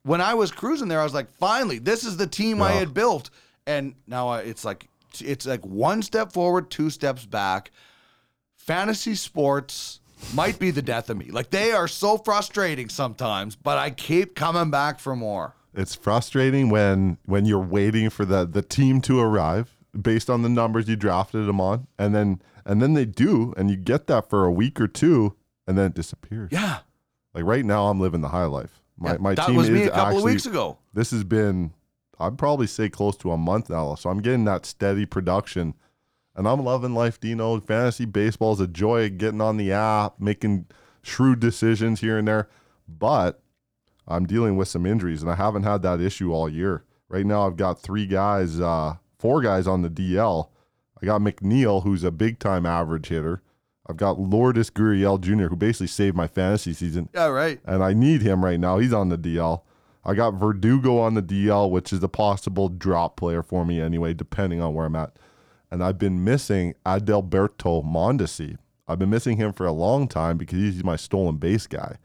When I was cruising there, I was like, finally, this is the team yeah. I had built. And now it's like, it's like one step forward, two steps back. Fantasy sports might be the death of me. Like they are so frustrating sometimes, but I keep coming back for more. It's frustrating when, when you're waiting for the, the team to arrive. Based on the numbers you drafted them on, and then and then they do, and you get that for a week or two, and then it disappears. Yeah. Like right now, I'm living the high life. My, yeah, my that team was me is a couple actually, of weeks ago. This has been, I'd probably say close to a month now, so I'm getting that steady production, and I'm loving life, Dino. Fantasy baseball is a joy, getting on the app, making shrewd decisions here and there, but I'm dealing with some injuries, and I haven't had that issue all year. Right now, I've got three guys... uh Four guys on the D L. I got McNeil, who's a big-time average hitter. I've got Lourdes Gurriel Junior, who basically saved my fantasy season. Yeah, right. And I need him right now. He's on the D L. I got Verdugo on the D L, which is a possible drop player for me anyway, depending on where I'm at. And I've been missing Adalberto Mondesi. I've been missing him for a long time because he's my stolen base guy.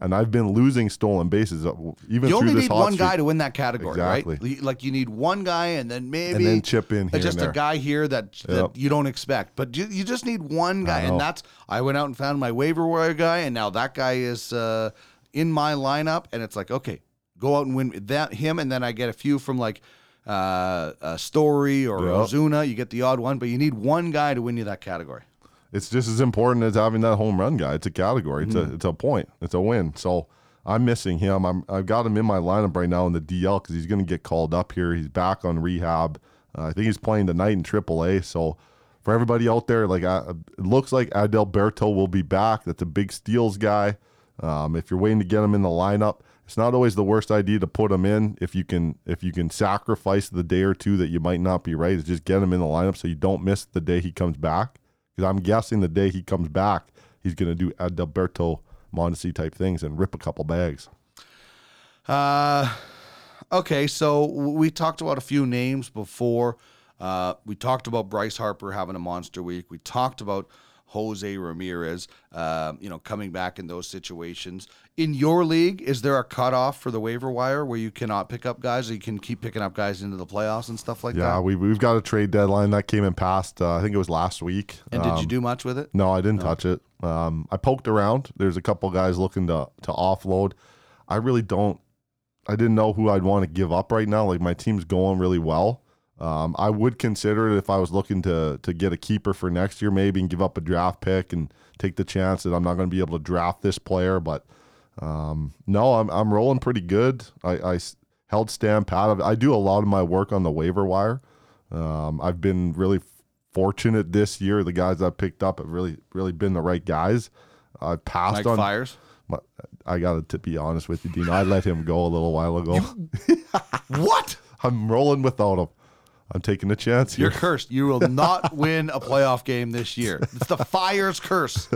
And I've been losing stolen bases. Even you only need one guy to win that category, exactly. right? Like you need one guy, and then maybe and then chip in here just and there. a guy here that, that yep. you don't expect. But you, you just need one guy, and that's I went out and found my waiver wire guy, and now that guy is uh, in my lineup, and it's like okay, go out and win that him, and then I get a few from like uh, a Story or yep. Ozuna. You get the odd one, but you need one guy to win you that category. It's just as important as having that home run guy. It's a category. It's mm. a it's a point. It's a win. So I'm missing him. I'm I've got him in my lineup right now in the D L because he's going to get called up here. He's back on rehab. Uh, I think he's playing tonight in triple A. So for everybody out there, like I, it looks like Adalberto will be back. That's a big steals guy. Um, if you're waiting to get him in the lineup, it's not always the worst idea to put him in. If you can, if you can sacrifice the day or two that you might not be right, is just get him in the lineup so you don't miss the day he comes back. Because I'm guessing the day he comes back, he's going to do Adalberto Mondesi type things and rip a couple bags. Uh, okay, so we talked about a few names before. Uh, we talked about Bryce Harper having a monster week. We talked about Jose Ramirez, uh, you know, coming back in those situations. In your league, is there a cutoff for the waiver wire where you cannot pick up guys, or you can keep picking up guys into the playoffs and stuff like yeah, that? Yeah, we, we've got a trade deadline that came and passed, uh, I think it was last week. And um, did you do much with it? No, I didn't no. touch it. Um, I poked around. There's a couple guys looking to, to offload. I really don't, I didn't know who I'd want to give up right now. Like, my team's going really well. Um, I would consider it if I was looking to to get a keeper for next year maybe and give up a draft pick and take the chance that I'm not going to be able to draft this player. But um, no, I'm I'm rolling pretty good. I, I held stand pat. I do a lot of my work on the waiver wire. Um, I've been really fortunate this year. The guys I picked up have really really been the right guys. I passed Mike on Fires. My, I got to be honest with you, Dean. I let him go a little while ago. You, what? I'm rolling without him. I'm taking a chance here. You're cursed. You will not win a playoff game this year. It's the Fire's curse.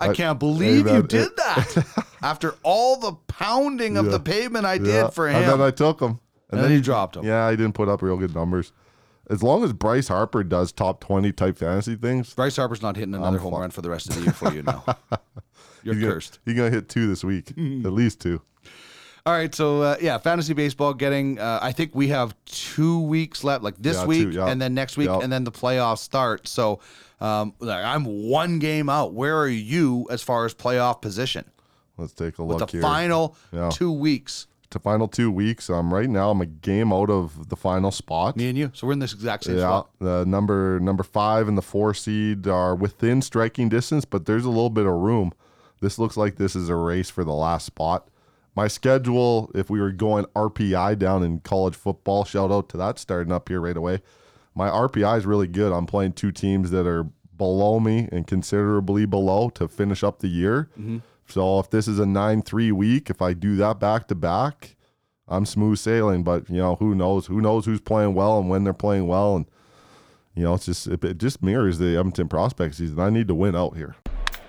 I can't believe I, you did it. that. After all the pounding yeah. of the pavement I did yeah. for him. And then I took him. And, and then, then you dropped him. Yeah, I didn't put up real good numbers. As long as Bryce Harper does top twenty type fantasy things. Bryce Harper's not hitting another I'm home fun. run for the rest of the year for you now. You're he's cursed. Gonna, you're going to hit two this week. At least two. All right, so, uh, yeah, fantasy baseball getting, uh, I think we have two weeks left, like this yeah, week two, yeah. and then next week, yeah. and then the playoffs start. So um, I'm one game out. Where are you as far as playoff position? Let's take a look With the here. the final yeah. two weeks. The final two weeks. Um, right now, I'm a game out of the final spot. Me and you. So we're in this exact same yeah, spot. Uh, number, number five and the four seed are within striking distance, but there's a little bit of room. This looks like this is a race for the last spot. My schedule, if we were going R P I down in college football, shout out to that starting up here right away. My R P I is really good. I'm playing two teams that are below me and considerably below to finish up the year. Mm-hmm. So if this is a nine three week, if I do that back-to-back, I'm smooth sailing. But, you know, who knows? Who knows who's playing well and when they're playing well? And, you know, it's just it, it just mirrors the Edmonton prospect season. I need to win out here.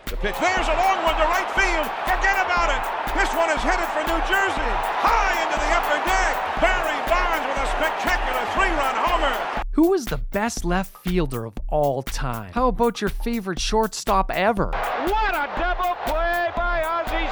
The pitch. There's a long one to right field. Forget about it. This one is headed for New Jersey. High into the upper deck. Barry Bonds with a spectacular three-run homer. Who is the best left fielder of all time? How about your favorite shortstop ever? What a double play by Ozzie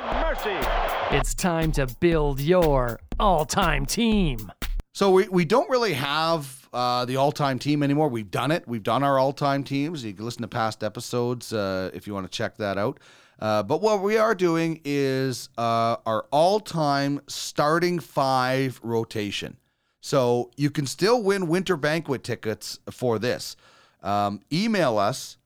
Smith. Oh, mercy. It's time to build your all-time team. So we, we don't really have uh, the all-time team anymore. We've done it. We've done our all-time teams. You can listen to past episodes uh, if you want to check that out. Uh, but what we are doing is uh, our all-time starting five rotation. So you can still win winter banquet tickets for this. Um, email us,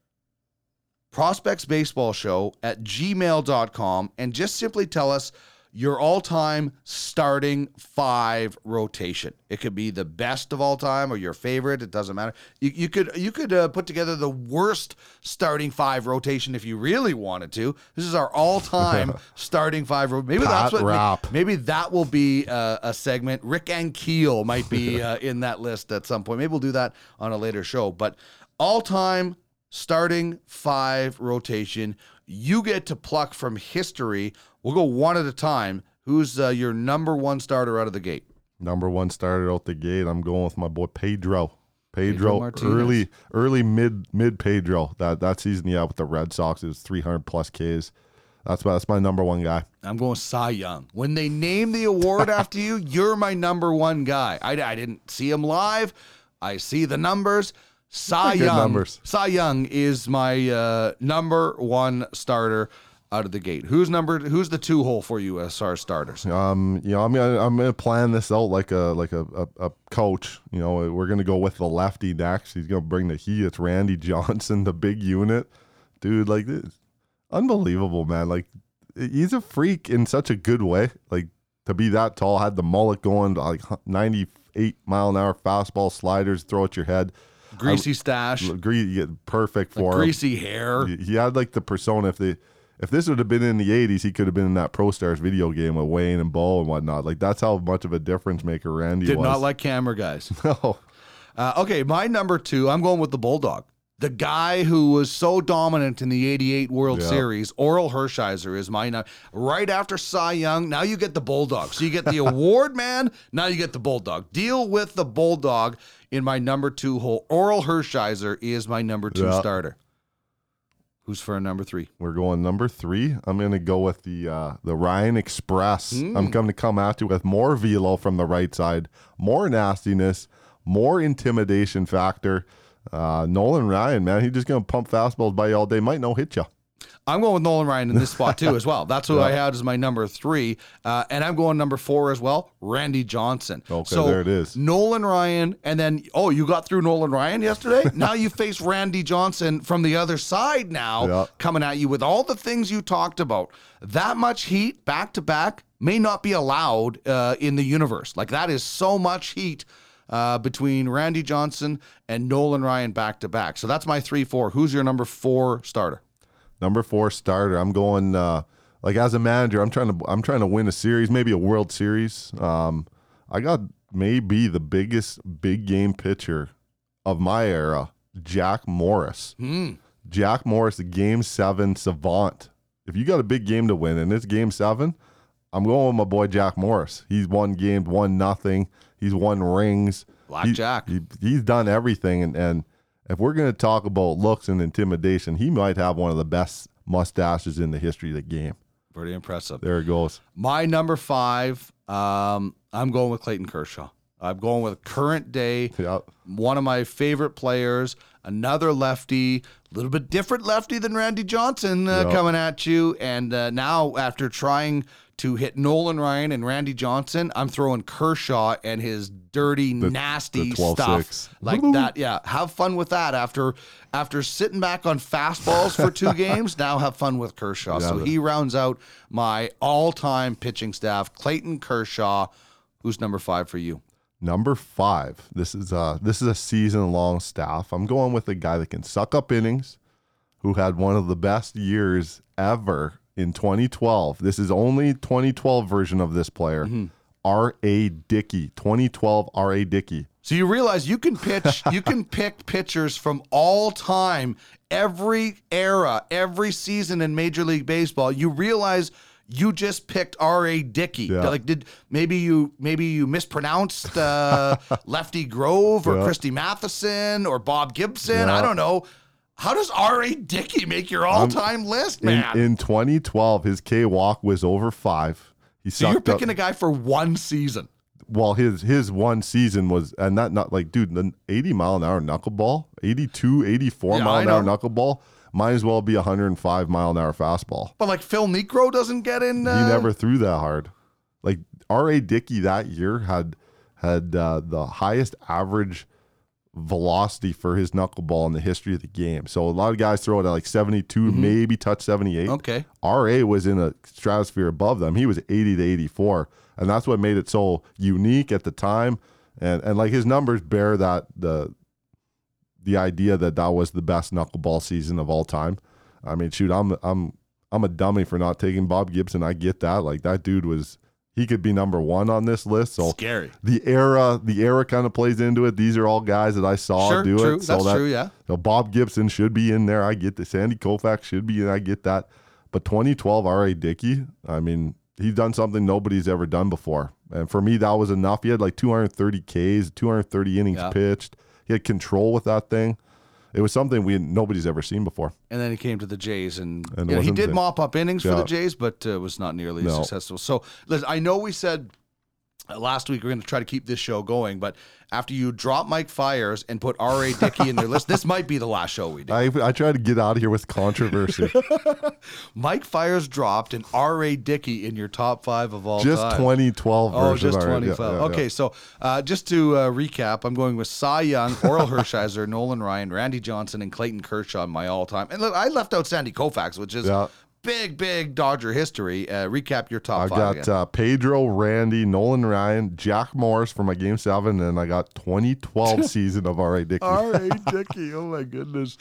prospectsbaseballshow at gmail dot com, and just simply tell us your all-time starting five rotation. It could be the best of all time or your favorite. It doesn't matter. You, you could you could uh, put together the worst starting five rotation if you really wanted to. This is our all-time starting five. Ro- maybe Pat that's what. Rapp. Maybe that will be uh, a segment. Rick Ankiel might be uh, in that list at some point. Maybe we'll do that on a later show. But all-time starting five rotation. You get to pluck from history. We'll go one at a time. Who's uh, your number one starter out of the gate? Number one starter out the gate. I'm going with my boy Pedro. Pedro, Pedro early, early mid, mid Pedro. That that season, yeah, with the Red Sox, it was three hundred plus Ks. That's my that's my number one guy. I'm going Cy Young. When they name the award after you, you're my number one guy. I, I didn't see him live. I see the numbers. Cy Young. Cy Young is my uh, number one starter. out of the gate. Who's numbered? Who's the two hole for you as our starters? Um, you know, I'm gonna I'm gonna plan this out like a like a, a, a coach. You know, we're gonna go with the lefty next. He's gonna bring the heat. It's Randy Johnson, the big unit, dude. Like, this, unbelievable, man. Like, he's a freak in such a good way. Like, to be that tall, had the mullet going, like ninety-eight mile an hour fastball, sliders, throw at your head. Greasy I, stash, greasy, perfect for like greasy him. hair. He, he had like the persona. If they If this would have been in the eighties, he could have been in that Pro Stars video game with Wayne and Ball and whatnot. Like, that's how much of a difference maker Randy Did was. Did not like camera guys. No. Uh, okay, my number two, I'm going with the Bulldog. The guy who was so dominant in the eighty-eight World yeah. Series, Orel Hershiser, is my number. Right after Cy Young, now you get the Bulldog. So you get the award man, now you get the Bulldog. Deal with the Bulldog in my number two hole. Orel Hershiser is my number two yeah. starter. Who's for a number three? We're going number three. I'm going to go with the uh, the Ryan Express. Mm. I'm going to come at you with more velo from the right side, more nastiness, more intimidation factor. Uh, Nolan Ryan, man, he's just going to pump fastballs by you all day. Might no hit you. I'm going with Nolan Ryan in this spot too as well. That's who yeah. I had as my number three. Uh, and I'm going number four as well, Randy Johnson. Okay, so there it is. Nolan Ryan, and then, oh, you got through Nolan Ryan yesterday? Now you face Randy Johnson from the other side now, yeah. coming at you with all the things you talked about. That much heat back-to-back may not be allowed uh, in the universe. Like, that is so much heat uh, between Randy Johnson and Nolan Ryan back-to-back. So that's my three four. Who's your number four starter? Number four starter. I'm going uh, like as a manager. I'm trying to I'm trying to win a series, maybe a World Series. Um, I got maybe the biggest big game pitcher of my era, Jack Morris. Mm. Jack Morris, the Game Seven savant. If you got a big game to win, and it's Game Seven, I'm going with my boy Jack Morris. He's won games, won nothing. He's won rings. Black he, Jack. He, he's done everything, and and. If we're going to talk about looks and intimidation, he might have one of the best mustaches in the history of the game. Pretty impressive. There it goes. My number five, um, I'm going with Clayton Kershaw. I'm going with current day, yep. one of my favorite players, another lefty, a little bit different lefty than Randy Johnson uh, yep. coming at you. And uh, now after trying to hit Nolan Ryan and Randy Johnson, I'm throwing Kershaw and his dirty, the, nasty the stuff six. Like that. Yeah, have fun with that after after sitting back on fastballs for two games. Now have fun with Kershaw. Yeah, so he rounds out my all-time pitching staff. Clayton Kershaw, who's number five for you? Number five. This is a this is a season-long staff. I'm going with a guy that can suck up innings, who had one of the best years ever. In twenty twelve, this is only twenty twelve version of this player, mm-hmm. R A. Dickey, twenty twelve R A. Dickey. So you realize you can pitch, you can pick pitchers from all time, every era, every season in Major League Baseball. You realize you just picked R A. Dickey. Yeah. Like, did maybe you maybe you mispronounced uh, Lefty Grove or yeah. Christy Matheson or Bob Gibson? Yeah. I don't know. How does R A. Dickey make your all-time um, list, man? In, in twenty twelve, his K-walk was over five. He so you're picking up a guy for one season. Well, his his one season was, and not, not like, dude, an eighty-mile-an-hour knuckleball, eighty-two, eighty-four yeah, mile-an-hour knuckleball, might as well be one oh five mile-an-hour fastball. But, like, Phil Niekro doesn't get in. Uh... He never threw that hard. Like, R A. Dickey that year had, had uh, the highest average velocity for his knuckleball in the history of the game. So a lot of guys throw it at like seventy-two, mm-hmm. maybe touch seventy-eight. Okay. R A was in a stratosphere above them. He was eighty to eighty-four, and that's what made it so unique at the time. And and like his numbers bear that the the idea that that was the best knuckleball season of all time. I mean, shoot, I'm I'm I'm a dummy for not taking Bob Gibson. I get that. Like, that dude was. He could be number one on this list. So scary. The era, the era kind of plays into it. These are all guys that I saw sure, do true. it. So that's that, true. Yeah. You know, Bob Gibson should be in there. I get that. Sandy Koufax should be in. I get that. But twenty twelve R A. Dickey, I mean, he's done something nobody's ever done before. And for me, that was enough. He had like two hundred thirty Ks, two hundred thirty innings yeah. pitched. He had control with that thing. It was something we nobody's ever seen before. And then he came to the Jays, and, and you know, he did mop up innings yeah. for the Jays, but it uh, was not nearly as no. successful. So listen, I know we said last week, we're going to try to keep this show going, but after you drop Mike Fires and put R A. Dickey in their list, this might be the last show we do. I, I try to get out of here with controversy. Mike Fires dropped and R A. Dickey in your top five of all just time. twenty twelve oh, version. Oh, just twenty twelve. Yeah, yeah, okay, yeah. so uh, just to uh, recap, I'm going with Cy Young, Orel Hershiser, Nolan Ryan, Randy Johnson, and Clayton Kershaw, my all-time. And look, I left out Sandy Koufax, which is... Yeah. Big, big Dodger history. Uh, recap your top I five. I got uh, Pedro, Randy, Nolan Ryan, Jack Morris for my game seven, and I got twenty twelve season of R A. Dickey. R A. Dickey, oh my goodness.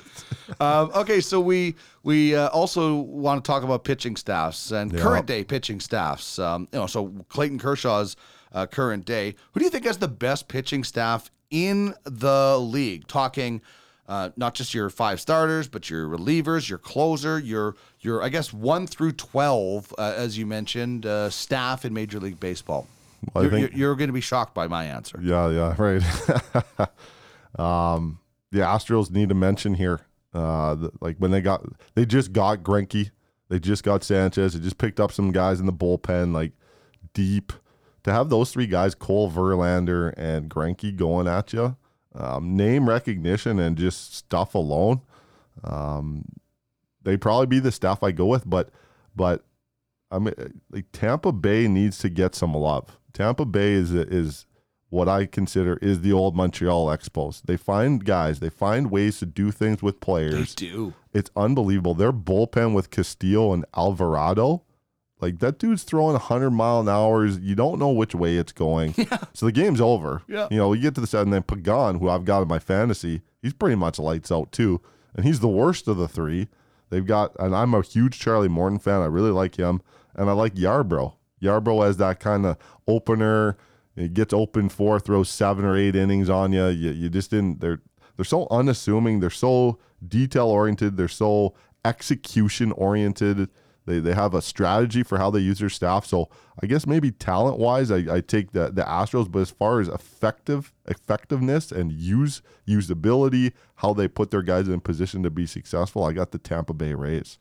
Um, okay, so we we uh, also want to talk about pitching staffs and yep. current day pitching staffs. Um, you know, so Clayton Kershaw's uh, current day. Who do you think has the best pitching staff in the league? Talking. Uh, not just your five starters, but your relievers, your closer, your, your I guess, one through twelve, uh, as you mentioned, uh, staff in Major League Baseball. Well, you're, you're, you're going to be shocked by my answer. Yeah, yeah, right. um, the Astros need to mention here. Uh, the, like, when they got – they just got Greinke. They just got Sanchez. They just picked up some guys in the bullpen, like, deep. To have those three guys, Cole, Verlander, and Greinke going at you. Um, name recognition and just stuff alone, um, they probably be the staff I go with. But, but I mean, like Tampa Bay needs to get some love. Tampa Bay is is what I consider is the old Montreal Expos. They find guys, they find ways to do things with players. They do. It's unbelievable. Their bullpen with Castillo and Alvarado. Like, that dude's throwing one hundred mile an hour. You don't know which way it's going. Yeah. So the game's over. Yeah. You know, we get to the set, and then Pagan, who I've got in my fantasy, he's pretty much lights out too. And he's the worst of the three. They've got, and I'm a huge Charlie Morton fan. I really like him. And I like Yarbrough. Yarbrough has that kind of opener. It gets open four, throws seven or eight innings on you. You, you just didn't, they're, they're so unassuming. They're so detail-oriented. They're so execution-oriented. They they have a strategy for how they use their staff. So I guess maybe talent-wise, I, I take the, the Astros. But as far as effective effectiveness and use usability, how they put their guys in position to be successful, I got the Tampa Bay Rays.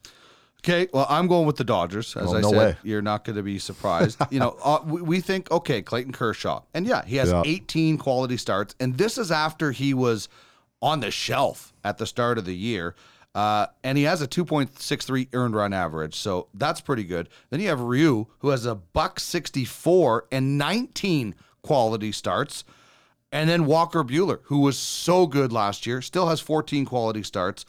Okay, well, I'm going with the Dodgers. As oh, I no said, way. You're not going to be surprised. You know, uh, we, we think, okay, Clayton Kershaw. And, yeah, he has yeah. eighteen quality starts. And this is after he was on the shelf at the start of the year. Uh, and he has a two point six three earned run average, so that's pretty good. Then you have Ryu, who has a buck sixty-four and nineteen quality starts. And then Walker Buehler, who was so good last year, still has fourteen quality starts,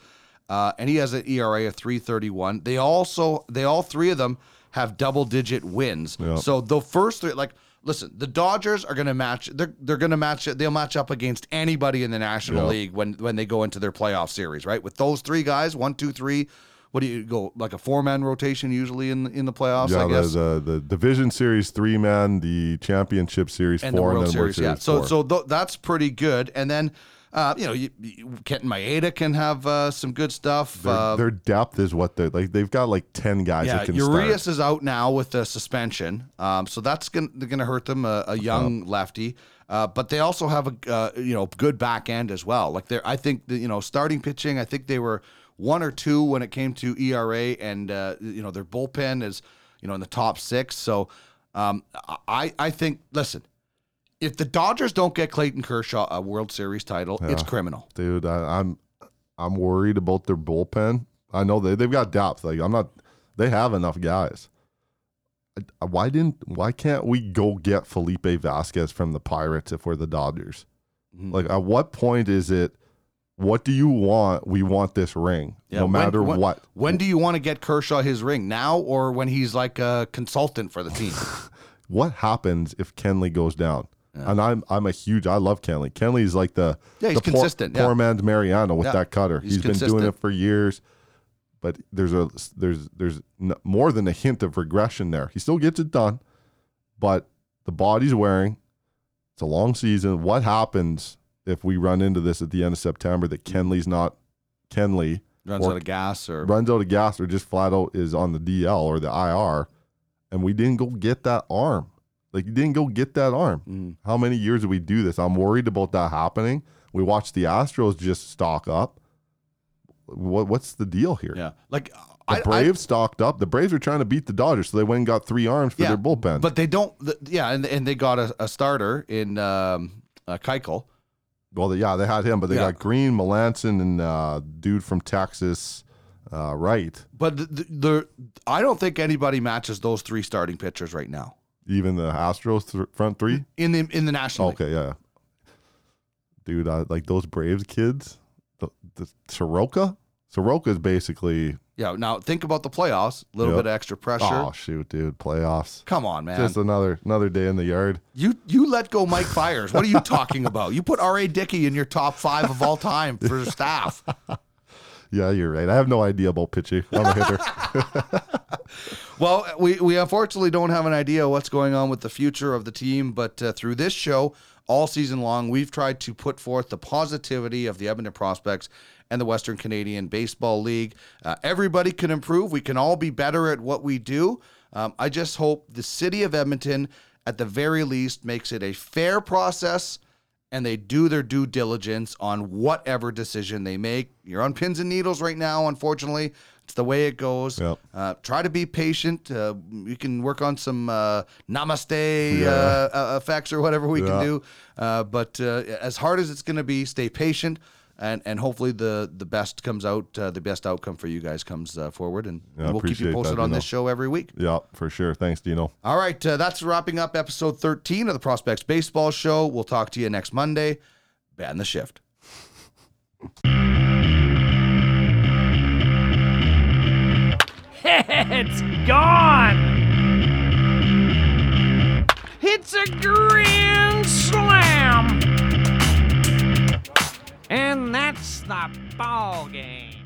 uh, and he has an E R A of three thirty-one. They also, they all three of them have double-digit wins. Yep. So the first three, like, listen, the Dodgers are going to match. They're they're going to match. They'll match up against anybody in the National yeah. League when, when they go into their playoff series, right? With those three guys, one, two, three. What do you go like a four man rotation usually in in the playoffs? Yeah, I guess the, the division series three man, the championship series and four, the World and then Series. World Series yeah, four. so so th- that's pretty good. And then uh, you know, you, you, Kenton Maeda can have uh, some good stuff. Their, uh, their depth is what they like. They've got like ten guys. Yeah, that can Urias start. Is out now with the suspension, um, so that's gonna they're gonna hurt them. A, a young yep. lefty, uh, but they also have a uh, you know good back end as well. Like they're I think the, you know starting pitching. I think they were one or two when it came to E R A, and uh, you know their bullpen is you know in the top six. So um, I I think listen, if the Dodgers don't get Clayton Kershaw a World Series title, yeah. it's criminal, dude. I, I'm I'm worried about their bullpen. I know they they've got depth. Like I'm not, they have enough guys. Why didn't why can't we go get Felipe Vasquez from the Pirates if we're the Dodgers? Mm-hmm. Like at what point is it? What do you want? We want this ring, yeah, no matter when, when, what. When do you want to get Kershaw his ring? Now or when he's like a consultant for the team? What happens if Kenley goes down? Yeah. And I'm I'm a huge, I love Kenley. Kenley's like the, yeah, he's the consistent, poor, yeah. poor man's Mariano with yeah. that cutter. He's, he's been doing it for years. But there's a there's there's more than a hint of regression there. He still gets it done, but the body's wearing. It's a long season. What happens if we run into this at the end of September that Kenley's not Kenley? Runs out of gas or runs out of gas or just flat out is on the D L or the I R, and we didn't go get that arm. Like, you didn't go get that arm. Mm. How many years did we do this? I'm worried about that happening. We watched the Astros just stock up. What What's the deal here? Yeah. Like, The I, Braves I, stocked up. The Braves were trying to beat the Dodgers, so they went and got three arms for yeah, their bullpen. But they don't. The, yeah, and and they got a, a starter in um, uh, Keuchel. Well, the, yeah, they had him, but they yeah. got Green, Melanson, and uh, dude from Texas, uh, Wright. But the, the, the I don't think anybody matches those three starting pitchers right now. Even the Astros th- front three in the in the National League. Okay, yeah, dude, I, like those Braves kids, the, the Soroka. Soroka is basically. Yeah, now think about the playoffs. A little yep. bit of extra pressure. Oh, shoot, dude. Playoffs. Come on, man. Just another another day in the yard. You you let go Mike Fiers. What are you talking about? You put R A. Dickey in your top five of all time for staff. Yeah, you're right. I have no idea about pitching. I'm a hitter. Well, we, we unfortunately don't have an idea what's going on with the future of the team, but uh, through this show, all season long, we've tried to put forth the positivity of the Edmonton prospects and the Western Canadian Baseball League. Uh, everybody can improve. We can all be better at what we do. Um, I just hope the city of Edmonton, at the very least, makes it a fair process and they do their due diligence on whatever decision they make. You're on pins and needles right now, unfortunately. It's the way it goes. Yep. Uh, try to be patient. Uh, we can work on some uh, namaste yeah. uh, uh, effects or whatever we yeah. can do. Uh, but uh, as hard as it's going to be, stay patient. And and hopefully the, the best comes out, uh, the best outcome for you guys comes uh, forward. And, yeah, and we'll keep you posted that, on Dino. This show every week. Yeah, for sure. Thanks, Dino. All right. Uh, that's wrapping up episode thirteen of the Prospects Baseball Show. We'll talk to you next Monday. Ban the shift. It's gone. It's a grand slam. And that's the ball game.